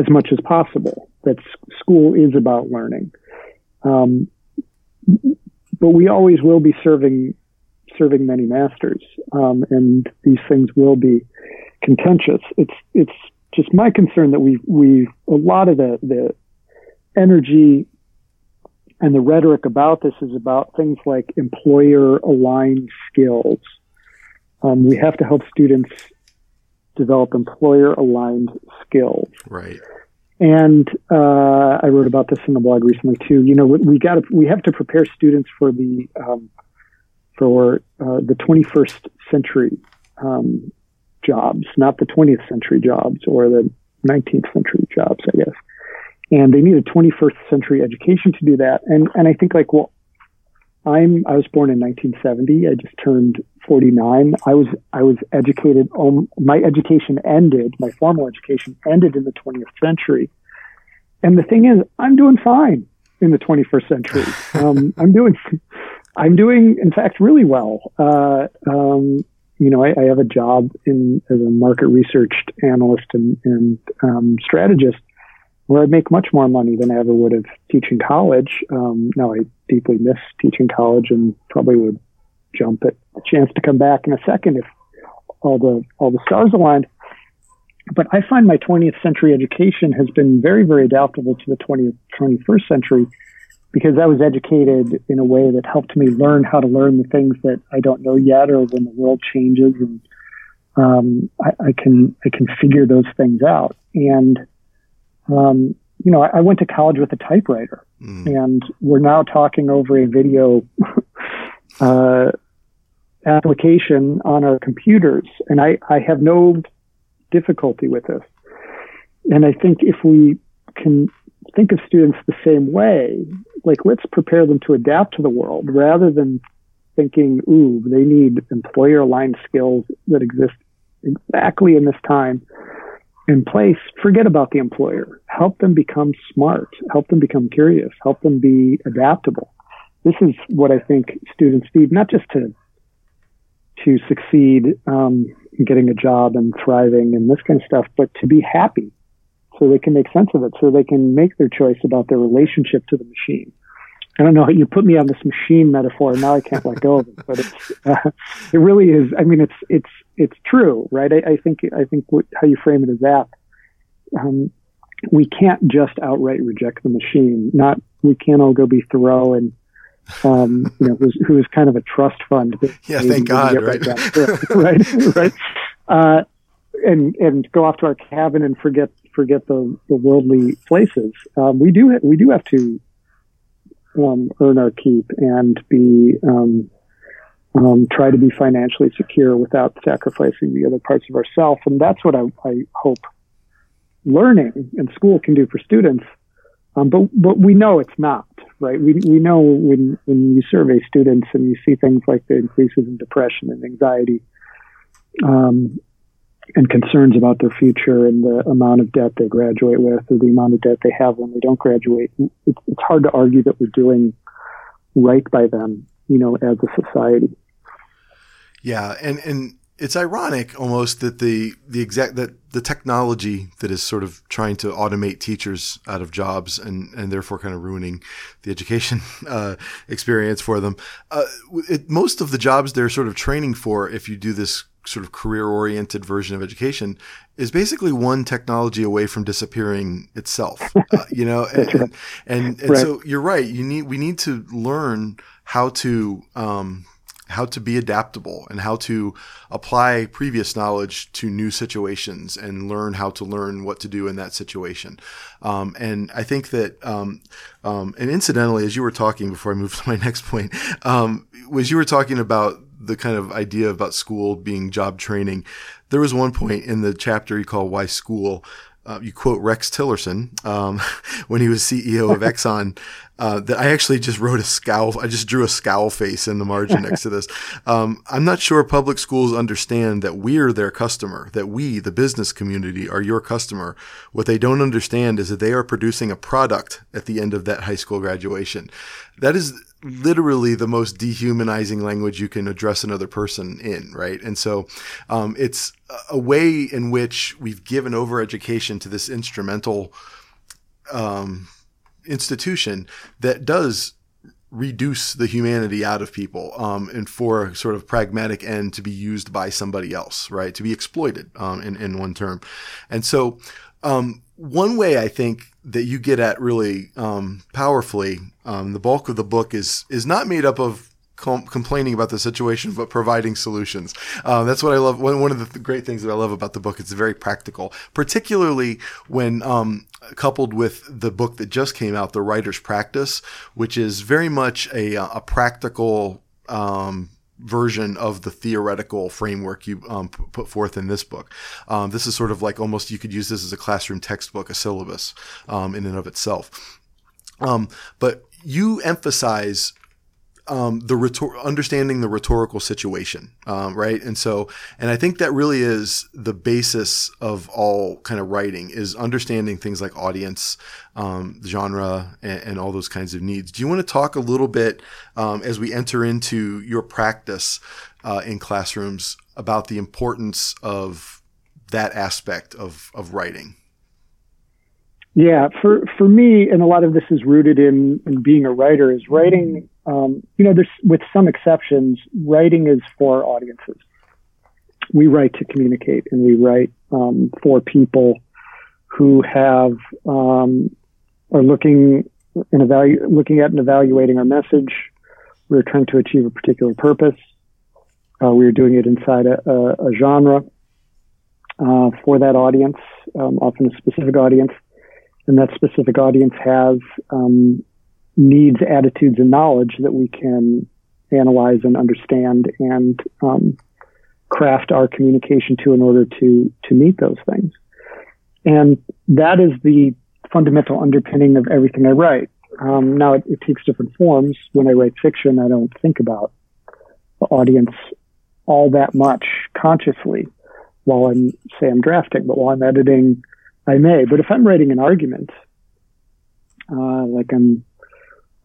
as much as possible, that s- school is about learning. Um, but we always will be serving serving many masters, um, and these things will be contentious. It's it's just my concern that we've, we've a lot of the, the energy and the rhetoric about this is about things like employer-aligned skills. Um, we have to help students develop employer-aligned skills. Right. And uh, I wrote about this in the blog recently too. You know, we, we got we have to prepare students for the um, for uh, the twenty-first century. Um, jobs, not the twentieth century jobs or the nineteenth century jobs, I guess. And they need a twenty-first century education to do that. And and I think like, well, I'm, I was born in nineteen seventy. I just turned forty-nine. I was, I was educated. Um, my education ended, my formal education ended in the twentieth century. And the thing is, I'm doing fine in the twenty-first century. Um, I'm doing, I'm doing, in fact, really well. Uh, um, You know, I, I have a job in as a market research analyst and, and um, strategist where I make much more money than I ever would have teaching college. Um, now, I deeply miss teaching college and probably would jump at the chance to come back in a second if all the all the stars aligned. But I find my twentieth century education has been very, very adaptable to the twentieth, twenty-first century because I was educated in a way that helped me learn how to learn the things that I don't know yet, or when the world changes, and um, I, I can I can figure those things out. And um, you know, I, I went to college with a typewriter, mm. and we're now talking over a video uh, application on our computers, and I, I have no difficulty with this. And I think if we can think of students the same way, like let's prepare them to adapt to the world rather than thinking, ooh, they need employer-aligned skills that exist exactly in this time and place. Forget about the employer. Help them become smart. Help them become curious. Help them be adaptable. This is what I think students need, not just to to succeed um, in getting a job and thriving and this kind of stuff, but to be happy. So they can make sense of it, so they can make their choice about their relationship to the machine. I don't know, you put me on this machine metaphor, now I can't let go of it, but it's, uh, it really is, I mean, it's it's it's true, right? I, I think I think what, how you frame it is apt. Um, we can't just outright reject the machine. Not we can't all go be Thoreau and um, you know, who's, who's kind of a trust fund. Yeah, we, thank God, right? Right, right, right. Uh, and and go off to our cabin and forget. forget the, the worldly places. Um, we do ha- we do have to um, earn our keep and be um, um, try to be financially secure without sacrificing the other parts of ourself. And that's what I, I hope learning in school can do for students. Um, but, but we know it's not, right? We, we know when, when you survey students and you see things like the increases in depression and anxiety, um, and concerns about their future and the amount of debt they graduate with or the amount of debt they have when they don't graduate, it's, it's hard to argue that we're doing right by them, you know, as a society. Yeah. And, and it's ironic almost that the, the exact, that the technology that is sort of trying to automate teachers out of jobs and, and therefore kind of ruining the education uh, experience for them. Uh, it, most of the jobs they're sort of training for, if you do this sort of career-oriented version of education, is basically one technology away from disappearing itself, uh, you know? And, right. and, and, and right. so you're right. You need, we need to learn how to, um, how to be adaptable and how to apply previous knowledge to new situations and learn how to learn what to do in that situation. Um, and I think that, um, um, and incidentally, as you were talking before I move to my next point, um, was you were talking about the kind of idea about school being job training. There was one point in the chapter you call Why School, uh, you quote Rex Tillerson, um, when he was C E O of Exxon, uh, that I actually just wrote a scowl. I just drew a scowl face in the margin next to this. Um, I'm not sure public schools understand that we're their customer, that we, the business community, are your customer. What they don't understand is that they are producing a product at the end of that high school graduation. That is literally the most dehumanizing language you can address another person in, right? And so um, it's a way in which we've given over education to this instrumental um, institution that does reduce the humanity out of people um, and for a sort of pragmatic end to be used by somebody else, right? To be exploited um, in, in one term. And so um, one way I think that you get at really um, powerfully. Um, the bulk of the book is is not made up of com- complaining about the situation, but providing solutions. Uh, that's what I love. One, one of the th- great things that I love about the book, it's very practical, particularly when um, coupled with the book that just came out, The Writer's Practice, which is very much a, a practical um version of the theoretical framework you um, p- put forth in this book. Um, this is sort of like almost you could use this as a classroom textbook, a syllabus um, in and of itself. Um, but you emphasize um, the rhetor- understanding the rhetorical situation, um, right? And so, and I think that really is the basis of all kind of writing is understanding things like audience, um, genre, and, and all those kinds of needs. Do you want to talk a little bit um, as we enter into your practice uh, in classrooms about the importance of that aspect of, of writing? Yeah, for, for me, and a lot of this is rooted in, in being a writer, is writing, um, you know, there's, with some exceptions, writing is for audiences. We write to communicate, and we write um, for people who have, um, are looking, and evalu- looking at and evaluating our message. We're trying to achieve a particular purpose. Uh, we're doing it inside a, a, a genre uh, for that audience, um, often a specific audience. And that specific audience has um, needs, attitudes, and knowledge that we can analyze and understand and um, craft our communication to in order to to meet those things. And that is the fundamental underpinning of everything I write. Um, now, it, it takes different forms. When I write fiction, I don't think about the audience all that much consciously while I'm, say, I'm drafting, but while I'm editing, I may, but if I'm writing an argument, uh, like I'm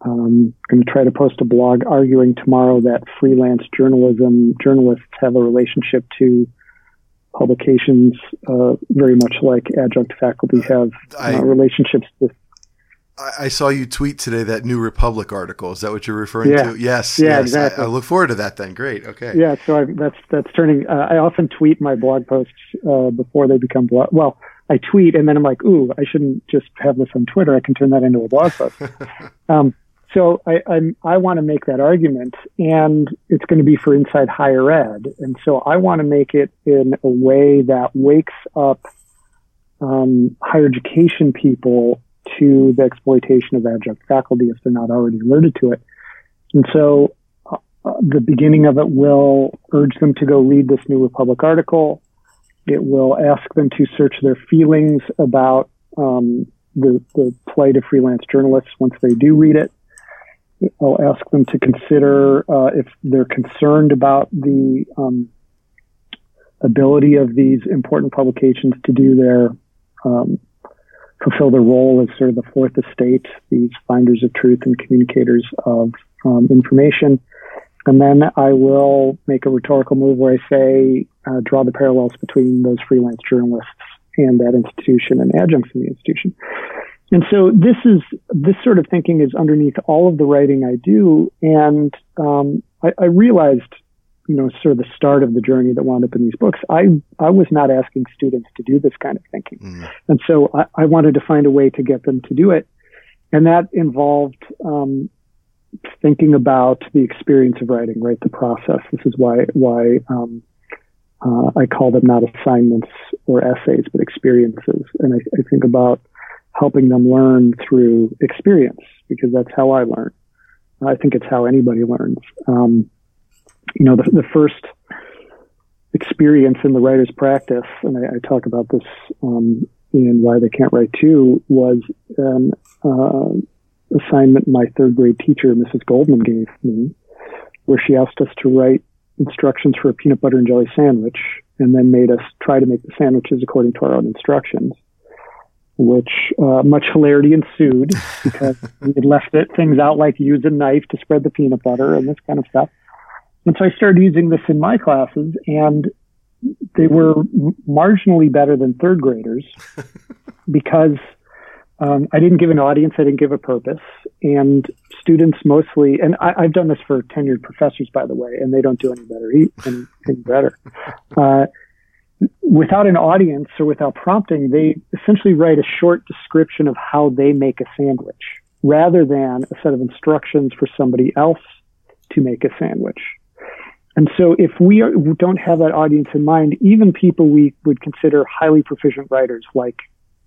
um, going to try to post a blog arguing tomorrow that freelance journalism journalists have a relationship to publications uh, very much like adjunct faculty have uh, I, relationships with. I saw you tweet today that New Republic article. Is that what you're referring yeah. to? Yes. Yeah, yes. Exactly. I, I look forward to that then. Great. Okay. Yeah. So I, that's that's turning. Uh, I often tweet my blog posts uh, before they become blog. Well. I tweet and then I'm like, ooh, I shouldn't just have this on Twitter. I can turn that into a blog post. um, so I, I'm, I want to make that argument, and it's going to be for Inside Higher Ed. And so I want to make it in a way that wakes up um, higher education people to the exploitation of adjunct faculty if they're not already alerted to it. And so Uh, the beginning of it will urge them to go read this New Republic article. It will ask them to search their feelings about um, the, the plight of freelance journalists once they do read it. I'll ask them to consider uh, if they're concerned about the um, ability of these important publications to do their um, fulfill their role as sort of the fourth estate, these finders of truth and communicators of um, information. And then I will make a rhetorical move where I say, uh, draw the parallels between those freelance journalists and that institution and adjuncts in the institution. And so this is, this sort of thinking is underneath all of the writing I do. And, um, I, I realized, you know, sort of the start of the journey that wound up in these books, I, I was not asking students to do this kind of thinking. Mm. And so I, I wanted to find a way to get them to do it. And that involved, um, thinking about the experience of writing, right? The process. This is why, why, um, uh, I call them not assignments or essays, but experiences. And I, I think about helping them learn through experience, because that's how I learn. I think it's how anybody learns. Um, you know, the, the first experience in the writer's practice, and I, I talk about this um, in Why They Can't Write Too, was an uh, assignment my third grade teacher, Missus Goldman, gave me, where she asked us to write instructions for a peanut butter and jelly sandwich, and then made us try to make the sandwiches according to our own instructions, which uh, much hilarity ensued because we had left it, things out like use a knife to spread the peanut butter and this kind of stuff. And so I started using this in my classes, and they were marginally better than third graders because um, I didn't give an audience, I didn't give a purpose, and students mostly, and I, I've done this for tenured professors, by the way, and they don't do any better, any, any better. Uh, Without an audience or without prompting, they essentially write a short description of how they make a sandwich rather than a set of instructions for somebody else to make a sandwich. And so if we, are, we don't have that audience in mind, even people we would consider highly proficient writers like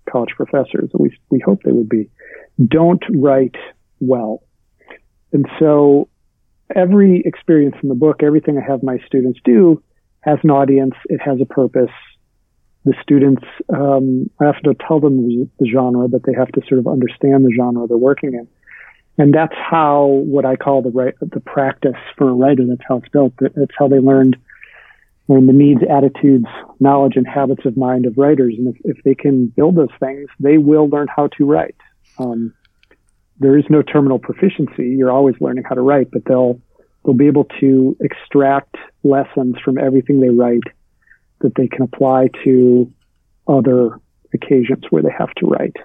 college professors, at least we hope they would be, don't write well. And so every experience in the book, everything I have my students do, has an audience, it has a purpose. The students, um, I have to tell them the genre, but they have to sort of understand the genre they're working in. And that's how, what I call the right, the practice for a writer, that's how it's built. That's how they learned, learn the needs, attitudes, knowledge, and habits of mind of writers. And if, if they can build those things, they will learn how to write. Um, there is no terminal proficiency. You're always learning how to write, but they'll, they'll be able to extract lessons from everything they write that they can apply to other occasions where they have to write.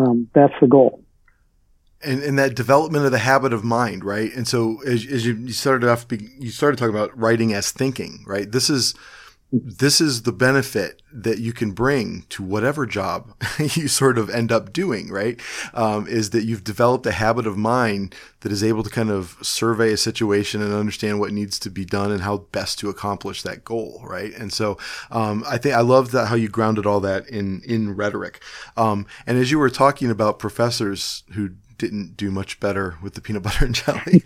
Um, that's the goal. And, and that development of the habit of mind, right? And so as, as you started off, you started talking about writing as thinking, right? This is, this is the benefit that you can bring to whatever job you sort of end up doing, right? Um, is that you've developed a habit of mind that is able to kind of survey a situation and understand what needs to be done and how best to accomplish that goal, right? And so um, I think I love that how you grounded all that in in rhetoric. Um, and as you were talking about professors who didn't do much better with the peanut butter and jelly.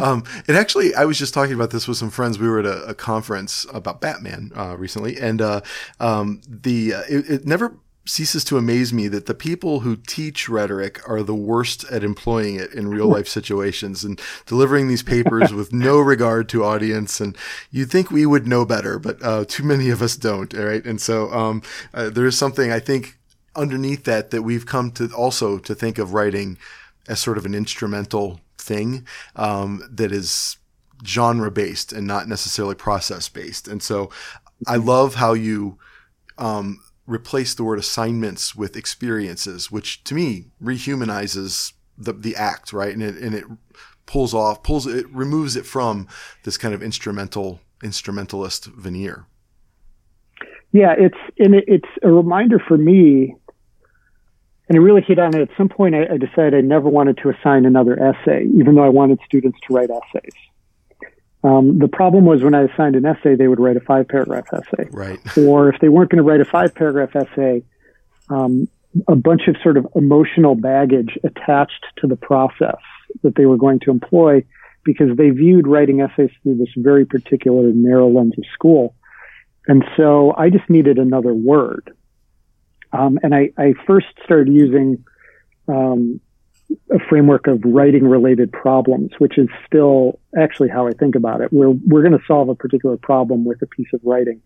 um, and actually, I was just talking about this with some friends. We were at a, a conference about Batman uh, recently, and uh, um, the uh, it, it never ceases to amaze me that the people who teach rhetoric are the worst at employing it in real life situations and delivering these papers with no regard to audience. And you'd think we would know better, but uh, too many of us don't. All right, and so um, uh, there is something I think underneath that that we've come to also to think of writing as sort of an instrumental thing um, that is genre-based and not necessarily process-based. And so I love how you um, replace the word assignments with experiences, which to me rehumanizes the the act, right? And it, and it pulls off, pulls it removes it from this kind of instrumental instrumentalist veneer. Yeah, it's and it, it's a reminder for me. And it really hit on it. At some point, I, I decided I never wanted to assign another essay, even though I wanted students to write essays. Um, the problem was when I assigned an essay, they would write a five-paragraph essay. Right. Or if they weren't going to write a five-paragraph essay, um, a bunch of sort of emotional baggage attached to the process that they were going to employ because they viewed writing essays through this very particular narrow lens of school. And so I just needed another word. Um, and I, I first started using um, a framework of writing-related problems, which is still actually how I think about it. We're, we're going to solve a particular problem with a piece of writing,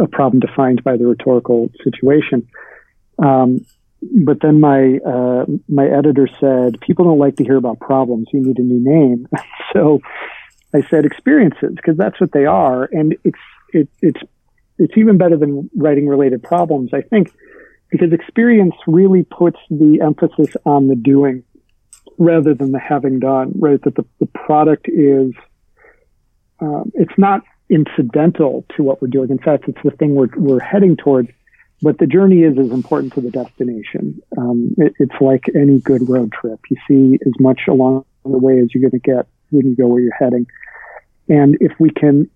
a problem defined by the rhetorical situation. Um, but then my uh, my editor said, people don't like to hear about problems. You need a new name. So I said experiences, because that's what they are. And it's it, it's it's even better than writing-related problems, I think, because experience really puts the emphasis on the doing rather than the having done, right? That the, the product is, um, it's not incidental to what we're doing. In fact, it's the thing we're, we're heading towards, but the journey is as important to the destination. Um, it, it's like any good road trip. You see as much along the way as you're going to get when you go where you're heading. And if we can,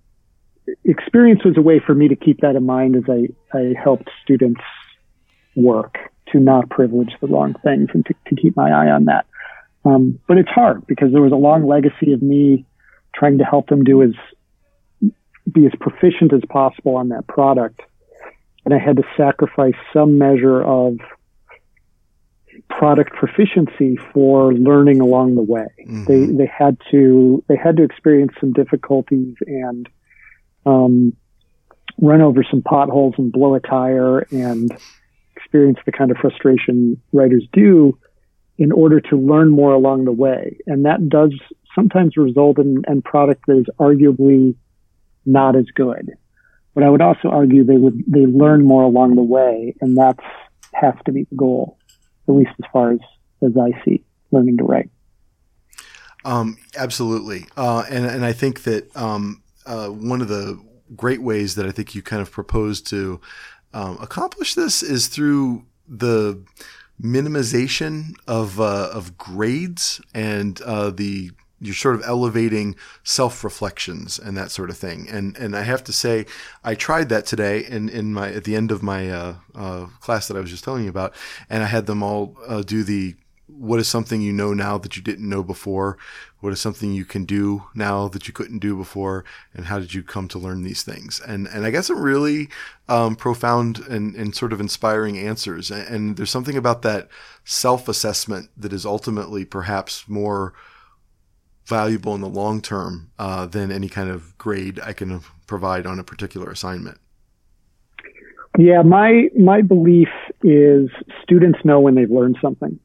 experience was a way for me to keep that in mind as I, I helped students work to not privilege the wrong things and to, to keep my eye on that. Um, but it's hard because there was a long legacy of me trying to help them do as be as proficient as possible on that product. And I had to sacrifice some measure of product proficiency for learning along the way. Mm-hmm. They they had to they had to experience some difficulties and um, run over some potholes and blow a tire and experience the kind of frustration writers do in order to learn more along the way. And that does sometimes result in a product that is arguably not as good. But I would also argue they would they learn more along the way, and that's has to be the goal, at least as far as, as I see learning to write. Um, absolutely. Uh, and, and I think that um, uh, one of the great ways that I think you kind of proposed to Um, accomplish this is through the minimization of uh, of grades and uh, the you're sort of elevating self reflections and that sort of thing. And and I have to say, I tried that today in, in my at the end of my uh, uh, class that I was just telling you about, and I had them all uh, do the what is something you know now that you didn't know before? What is something you can do now that you couldn't do before? And how did you come to learn these things? And and I got some really um, profound and, and sort of inspiring answers. And, and there's something about that self-assessment that is ultimately perhaps more valuable in the long term uh, than any kind of grade I can provide on a particular assignment. Yeah, my my belief is students know when they've learned something.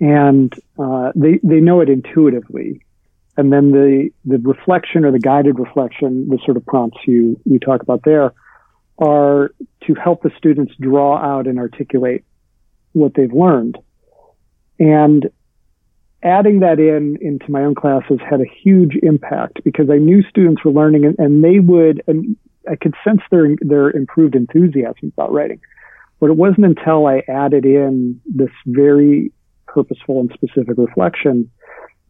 And uh, they they know it intuitively, and then the the reflection or the guided reflection, the sort of prompts you you talk about there, are to help the students draw out and articulate what they've learned. And adding that in into my own classes had a huge impact because I knew students were learning, and, and they would, and I could sense their their improved enthusiasm about writing. But it wasn't until I added in this very purposeful and specific reflection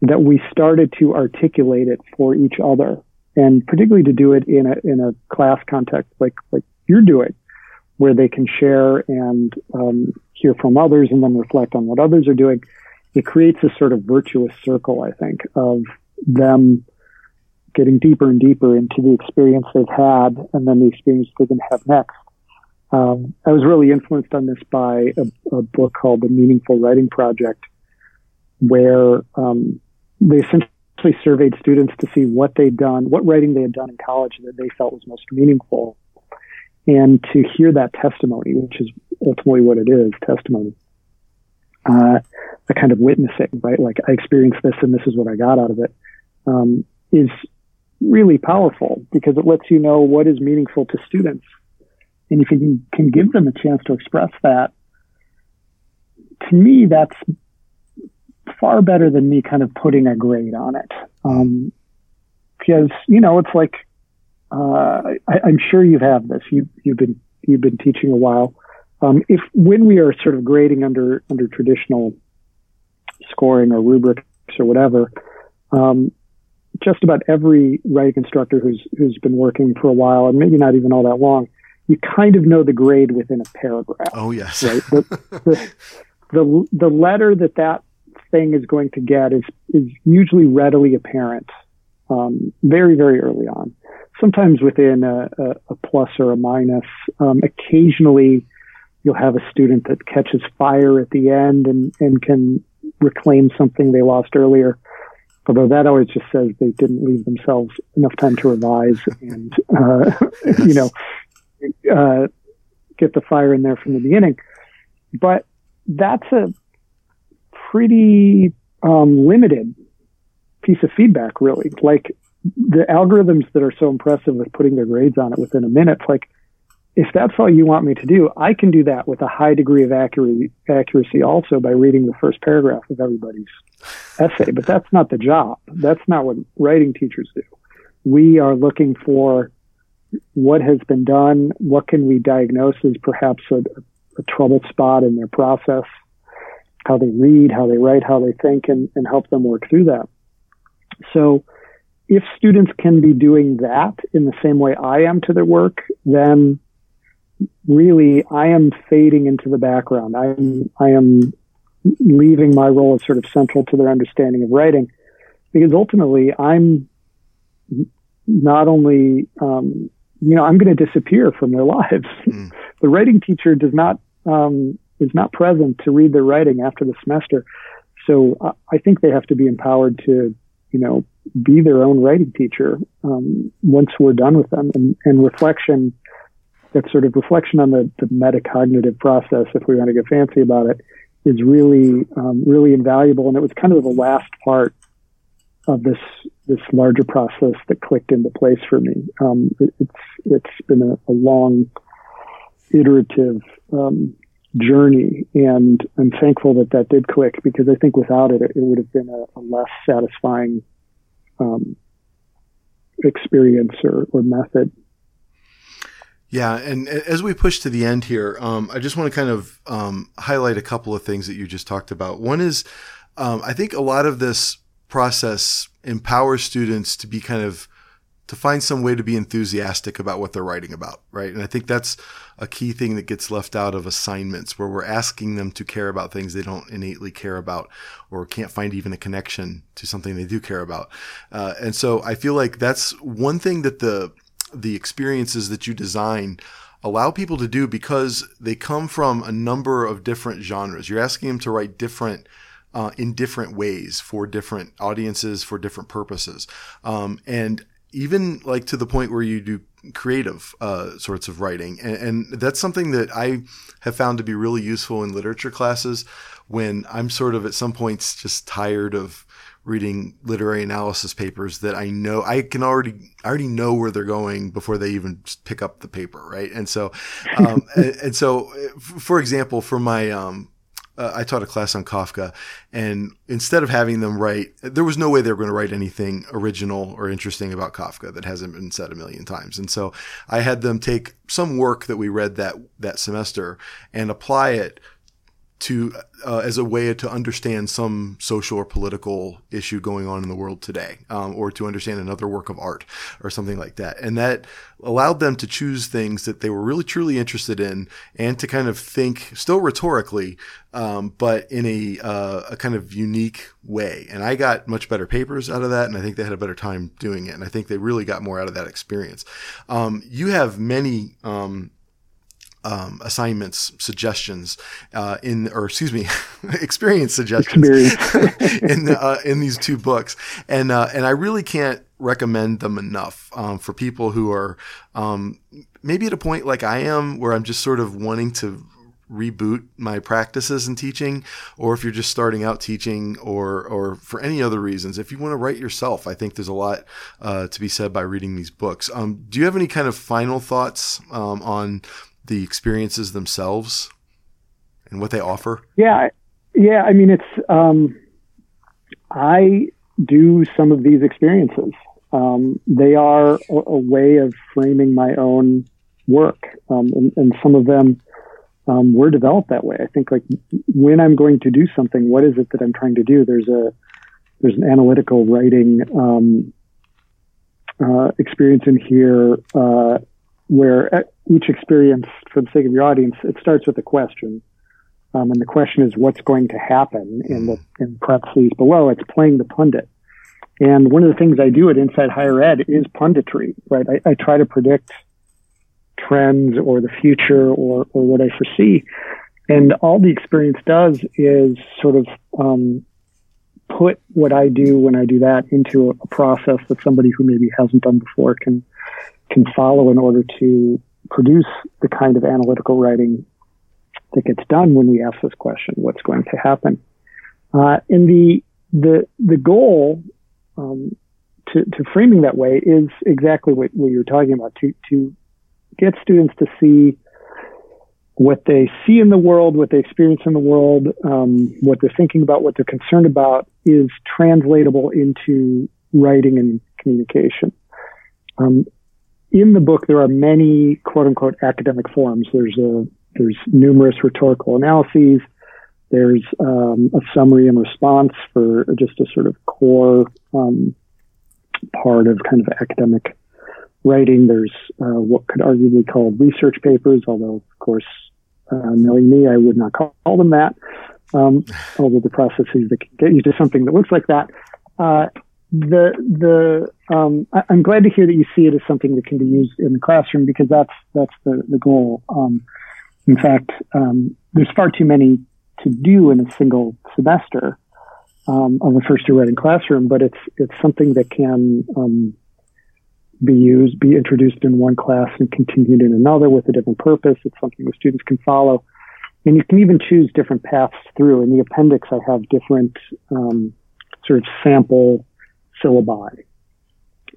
that we started to articulate it for each other, and particularly to do it in a in a class context like like you're doing, where they can share and um, hear from others and then reflect on what others are doing. It creates a sort of virtuous circle, I think, of them getting deeper and deeper into the experience they've had and then the experience they're going to have next. Um, I was really influenced on this by a, a book called The Meaningful Writing Project, where um, they essentially surveyed students to see what they'd done, what writing they had done in college that they felt was most meaningful, and to hear that testimony, which is ultimately what it is, testimony, uh, a kind of witnessing, right? Like, I experienced this and this is what I got out of it, um, is really powerful because it lets you know what is meaningful to students. And if you can give them a chance to express that, to me, that's far better than me kind of putting a grade on it. Um, because, you know, it's like, uh, I, I'm sure you have this. You, you've been, you've been teaching a while. Um, if, when we are sort of grading under, under traditional scoring or rubrics or whatever, um, just about every writing instructor who's, who's been working for a while, and maybe not even all that long, you kind of know the grade within a paragraph. Oh, yes. Right? The, the, the, the letter that that thing is going to get is, is usually readily apparent, um, very, very early on, sometimes within a, a, a plus or a minus. Um, occasionally you'll have a student that catches fire at the end and, and can reclaim something they lost earlier. Although that always just says they didn't leave themselves enough time to revise and, uh, yes. you know, uh, get the fire in there from the beginning. But that's a pretty um, limited piece of feedback, really. Like the algorithms that are so impressive with putting their grades on it within a minute, like if that's all you want me to do, I can do that with a high degree of accuracy, accuracy also by reading the first paragraph of everybody's essay. But that's not the job. That's not what writing teachers do. We are looking for what has been done, what can we diagnose as perhaps a, a troubled spot in their process, how they read, how they write, how they think, and, and help them work through that. So if students can be doing that in the same way I am to their work, then really I am fading into the background. I am, I am leaving my role as sort of central to their understanding of writing, because ultimately I'm not only, um, you know, I'm going to disappear from their lives. Mm. The writing teacher does not, um, is not present to read their writing after the semester. So uh, I think they have to be empowered to, you know, be their own writing teacher, um, once we're done with them, and, and reflection, that sort of reflection on the, the metacognitive process, if we want to get fancy about it, is really, um, really invaluable. And it was kind of the last part of this, this larger process that clicked into place for me. Um, it, it's, it's been a, a long iterative, um, journey, and I'm thankful that that did click, because I think without it, it would have been a, a less satisfying um, experience or, or method. Yeah, and as we push to the end here, um, I just want to kind of um, highlight a couple of things that you just talked about. One is, um, I think a lot of this process empowers students to be kind of to find some way to be enthusiastic about what they're writing about, right? And I think that's a key thing that gets left out of assignments, where we're asking them to care about things they don't innately care about or can't find even a connection to something they do care about. Uh, and so I feel like that's one thing that the the experiences that you design allow people to do, because they come from a number of different genres. You're asking them to write different uh, in different ways for different audiences, for different purposes. Um, and even like to the point where you do creative uh, sorts of writing. And, and that's something that I have found to be really useful in literature classes, when I'm sort of at some points just tired of reading literary analysis papers that I know I can already, I already know where they're going before they even pick up the paper. Right. And so, um, and, and so for example, for my, um, Uh, I taught a class on Kafka, and instead of having them write, there was no way they were going to write anything original or interesting about Kafka that hasn't been said a million times. And so I had them take some work that we read that, that semester and apply it to, uh, as a way to understand some social or political issue going on in the world today, um, or to understand another work of art or something like that. And that allowed them to choose things that they were really truly interested in, and to kind of think still rhetorically, um, but in a, uh, a kind of unique way. And I got much better papers out of that, and I think they had a better time doing it. And I think they really got more out of that experience. Um, you have many, um, Um, assignments, suggestions, uh, in, or excuse me, experience suggestions experience. in, uh, in these two books. And, uh, and I really can't recommend them enough, um, for people who are, um, maybe at a point like I am, where I'm just sort of wanting to reboot my practices in teaching, or if you're just starting out teaching, or or for any other reasons, if you want to write yourself, I think there's a lot uh, to be said by reading these books. Um, do you have any kind of final thoughts, um, on the experiences themselves and what they offer? Yeah. Yeah. I mean, it's, um, I do some of these experiences. Um, they are a, a way of framing my own work. Um, and, and some of them, um, were developed that way. I think, like, when I'm going to do something, what is it that I'm trying to do? There's a, there's an analytical writing, um, uh, experience in here, uh, where each experience, for the sake of your audience, it starts with a question. Um, and the question is, what's going to happen? In the in parentheses below, it's playing the pundit. And one of the things I do at Inside Higher Ed is punditry, right? I, I try to predict trends or the future or, or what I foresee. And all the experience does is sort of um, put what I do when I do that into a, a process that somebody who maybe hasn't done before can can follow in order to produce the kind of analytical writing that gets done when we ask this question, what's going to happen? Uh, and the the the goal um, to, to framing that way is exactly what, what you're talking about, to to get students to see what they see in the world, what they experience in the world, um, what they're thinking about, what they're concerned about is translatable into writing and communication. Um, in the book, there are many quote-unquote academic forms. There's a There's numerous rhetorical analyses. There's um, a summary and response for just a sort of core um, part of kind of academic writing. There's uh, what could arguably be called research papers, although, of course, uh, knowing me, I would not call them that, um, although the processes that can get you to something that looks like that. Uh, the the um, I, I'm glad to hear that you see it as something that can be used in the classroom, because that's, that's the, the goal. Um, In fact, um, there's far too many to do in a single semester um, on the first-year writing classroom, but it's it's something that can um, be used, be introduced in one class and continued in another with a different purpose. It's something the students can follow. And you can even choose different paths through. In the appendix, I have different um, sort of sample syllabi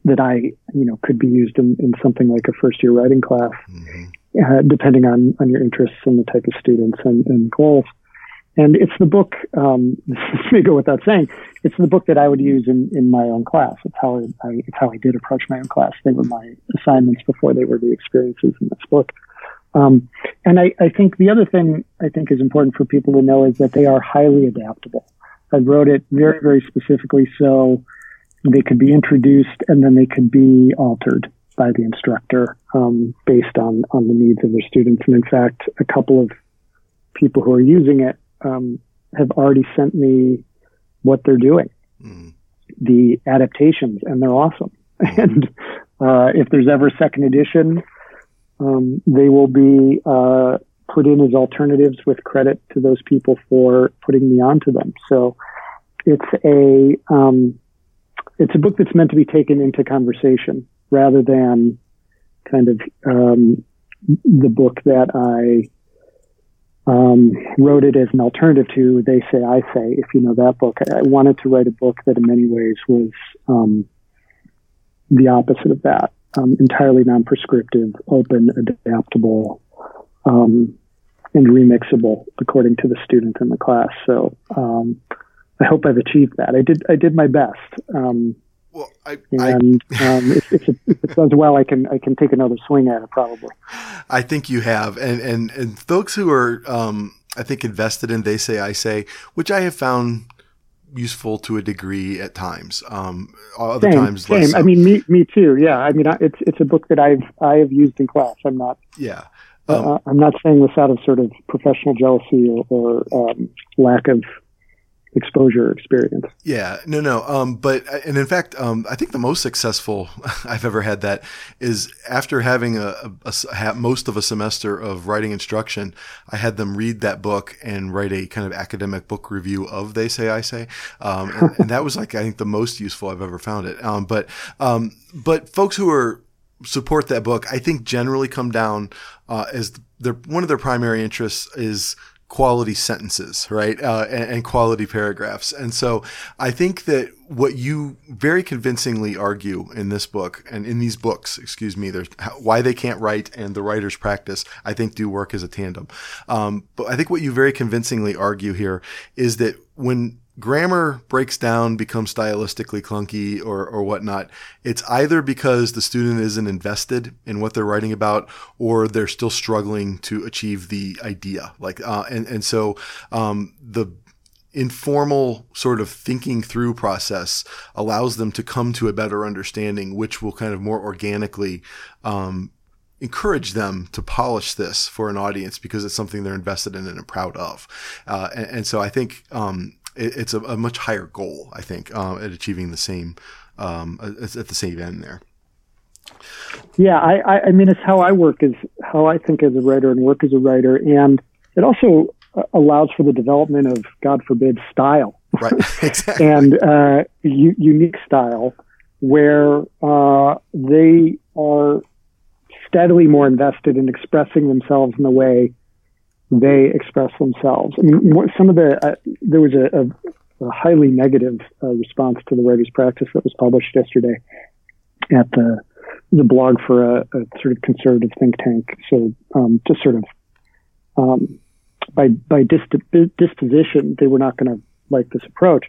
that I, you know, could be used in, in something like a first-year writing class. Mm-hmm. Uh, depending on, on your interests and the type of students and, and goals. And it's the book, um, this may go without saying, it's the book that I would use in, in my own class. It's how I, it's how I did approach my own class. They were my assignments before they were the experiences in this book. Um, and I, I think the other thing I think is important for people to know is that they are highly adaptable. I wrote it very, very specifically so they could be introduced and then they could be altered by the instructor um, based on, on the needs of their students. And in fact, a couple of people who are using it um, have already sent me what they're doing, mm. the adaptations, and they're awesome. Mm. And uh, if there's ever a second edition, um, they will be uh, put in as alternatives with credit to those people for putting me onto them. So it's a, um, it's a book that's meant to be taken into conversation, rather than kind of um, the book that I um, wrote it as an alternative to They Say, I Say, if you know that book. I wanted to write a book that in many ways was um, the opposite of that, um, entirely non-prescriptive, open, adaptable, um, and remixable according to the student in the class. So um, I hope I've achieved that. I did, I did my best. Um, Well, I, and I, um, if, if, it, if it does well, I can I can take another swing at it probably. I think you have, and and, and folks who are um, I think invested in They Say, I Say, which I have found useful to a degree at times. Um, other same, times, same. Less so. I mean, me me too. Yeah, I mean, it's it's a book that I've I have used in class. I'm not. Yeah. Um, uh, I'm not saying this out of sort of professional jealousy or, or um, lack of exposure experience. Yeah, no, no. Um, but, and in fact, um, I think the most successful I've ever had that is after having a, a, a, most of a semester of writing instruction, I had them read that book and write a kind of academic book review of They Say, I Say. Um, and, and that was like, I think the most useful I've ever found it. Um, but, um, but folks who are support that book, I think generally come down, uh, as their, one of their primary interests is quality sentences, right? Uh, and, and quality paragraphs. And so I think that what you very convincingly argue in this book and in these books, excuse me, there's Why They Can't Write and The Writer's Practice, I think do work as a tandem. Um, but I think what you very convincingly argue here is that when grammar breaks down, becomes stylistically clunky or, or whatnot, it's either because the student isn't invested in what they're writing about, or they're still struggling to achieve the idea. Like, uh, and, and so, um, the informal sort of thinking through process allows them to come to a better understanding, which will kind of more organically, um, encourage them to polish this for an audience because it's something they're invested in and are proud of. Uh, and, and so I think um, it, it's a, a much higher goal, I think, uh, at achieving the same, um, at, at the same end there. Yeah, I, I mean, it's how I work, is how I think as a writer and work as a writer. And it also allows for the development of, God forbid, style. Right, exactly. and uh, u- unique style where uh, they are steadily more invested in expressing themselves in the way they express themselves. I mean, some of the, uh, there was a, a, a highly negative uh, response to The Writer's Practice that was published yesterday at the the blog for a, a sort of conservative think tank. So um, just sort of um, by by dis- disposition, they were not going to like this approach.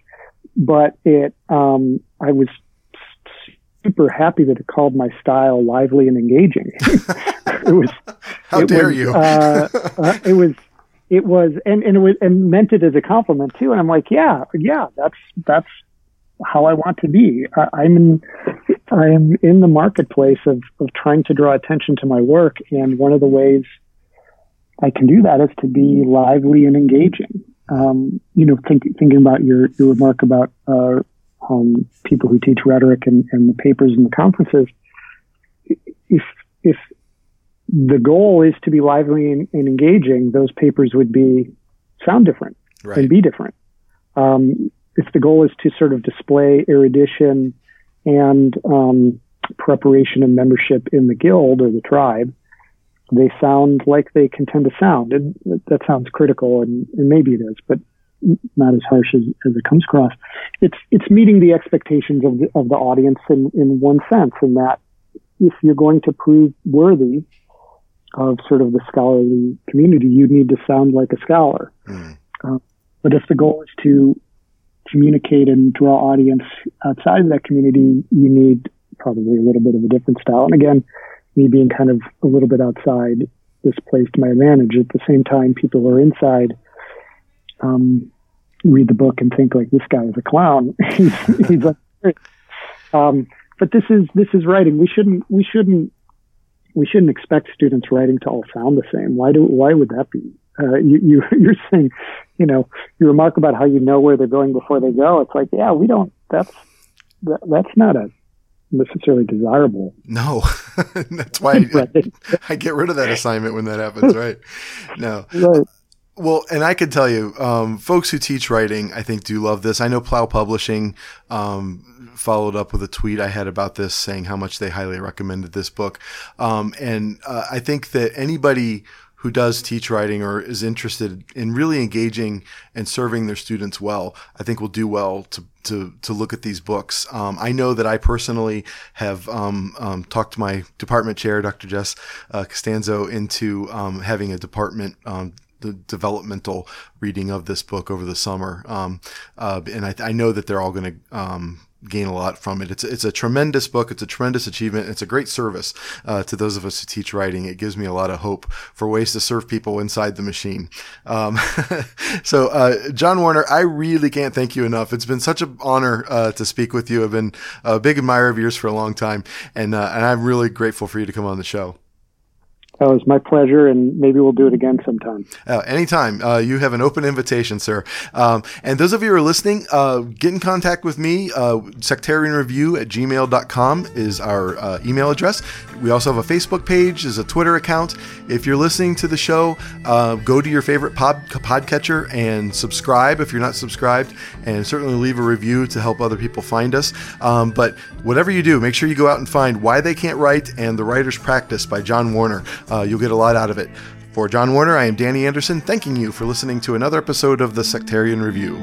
But it, um, I was super happy that it called my style lively and engaging. it was how it dare was, you? uh, uh, it was it was and and it was and meant it as a compliment too. And I'm like, yeah, yeah, that's that's. how I want to be. I, I'm in, I am in the marketplace of, of trying to draw attention to my work. And one of the ways I can do that is to be lively and engaging. Um, you know, think, thinking about your, your remark about, uh, um, people who teach rhetoric and, and the papers and the conferences. If, if the goal is to be lively and, and engaging, those papers would be sound different right. and be different. Um, If the goal is to sort of display erudition and um, preparation and membership in the guild or the tribe, they sound like they contend to sound. And that sounds critical, and, and maybe it is, but not as harsh as, as it comes across. It's it's meeting the expectations of the, of the audience in, in one sense, in that if you're going to prove worthy of sort of the scholarly community, you need to sound like a scholar. Mm. Uh, but if the goal is to communicate and draw audience outside of that community, you need probably a little bit of a different style. And again, me being kind of a little bit outside this plays to my advantage. At the same time, people who are inside um, read the book and think like, this guy is a clown. he's, he's a, um, but this is this is writing. We shouldn't we shouldn't we shouldn't expect students' writing to all sound the same. Why do why would that be? Uh, you, you, you're saying, you know, your remark about how you know where they're going before they go. It's like, yeah, we don't, that's, that, that's not a necessarily desirable. No, that's why I, I get rid of that assignment when that happens. Right. No. Right. Well, and I can tell you, um, folks who teach writing, I think, do love this. I know Plow Publishing, um, followed up with a tweet I had about this saying how much they highly recommended this book. Um, and, uh, I think that anybody who does teach writing or is interested in really engaging and serving their students well, I think will do well to to to look at these books. Um, I know that I personally have um, um, talked to my department chair, Doctor Jess uh, Costanzo, into um, having a department um, the developmental reading of this book over the summer. Um, uh, and I, I know that they're all going to um, gain a lot from it. It's it's a tremendous book. It's a tremendous achievement. It's a great service uh, to those of us who teach writing. It gives me a lot of hope for ways to serve people inside the machine. Um, so, uh, John Warner, I really can't thank you enough. It's been such an honor uh, to speak with you. I've been a big admirer of yours for a long time, and uh, and I'm really grateful for you to come on the show. Oh, it's my pleasure, and maybe we'll do it again sometime. Uh, anytime. Uh, you have an open invitation, sir. Um, and those of you who are listening, uh, get in contact with me. Uh, sectarian review at gmail dot com is our uh, email address. We also have a Facebook page. There's a Twitter account. If you're listening to the show, uh, go to your favorite pod, podcatcher and subscribe if you're not subscribed, and certainly leave a review to help other people find us. Um, but whatever you do, make sure you go out and find Why They Can't Write and The Writer's Practice by John Warner. Uh, you'll get a lot out of it. For John Warner, I am Danny Anderson, thanking you for listening to another episode of The Sectarian Review.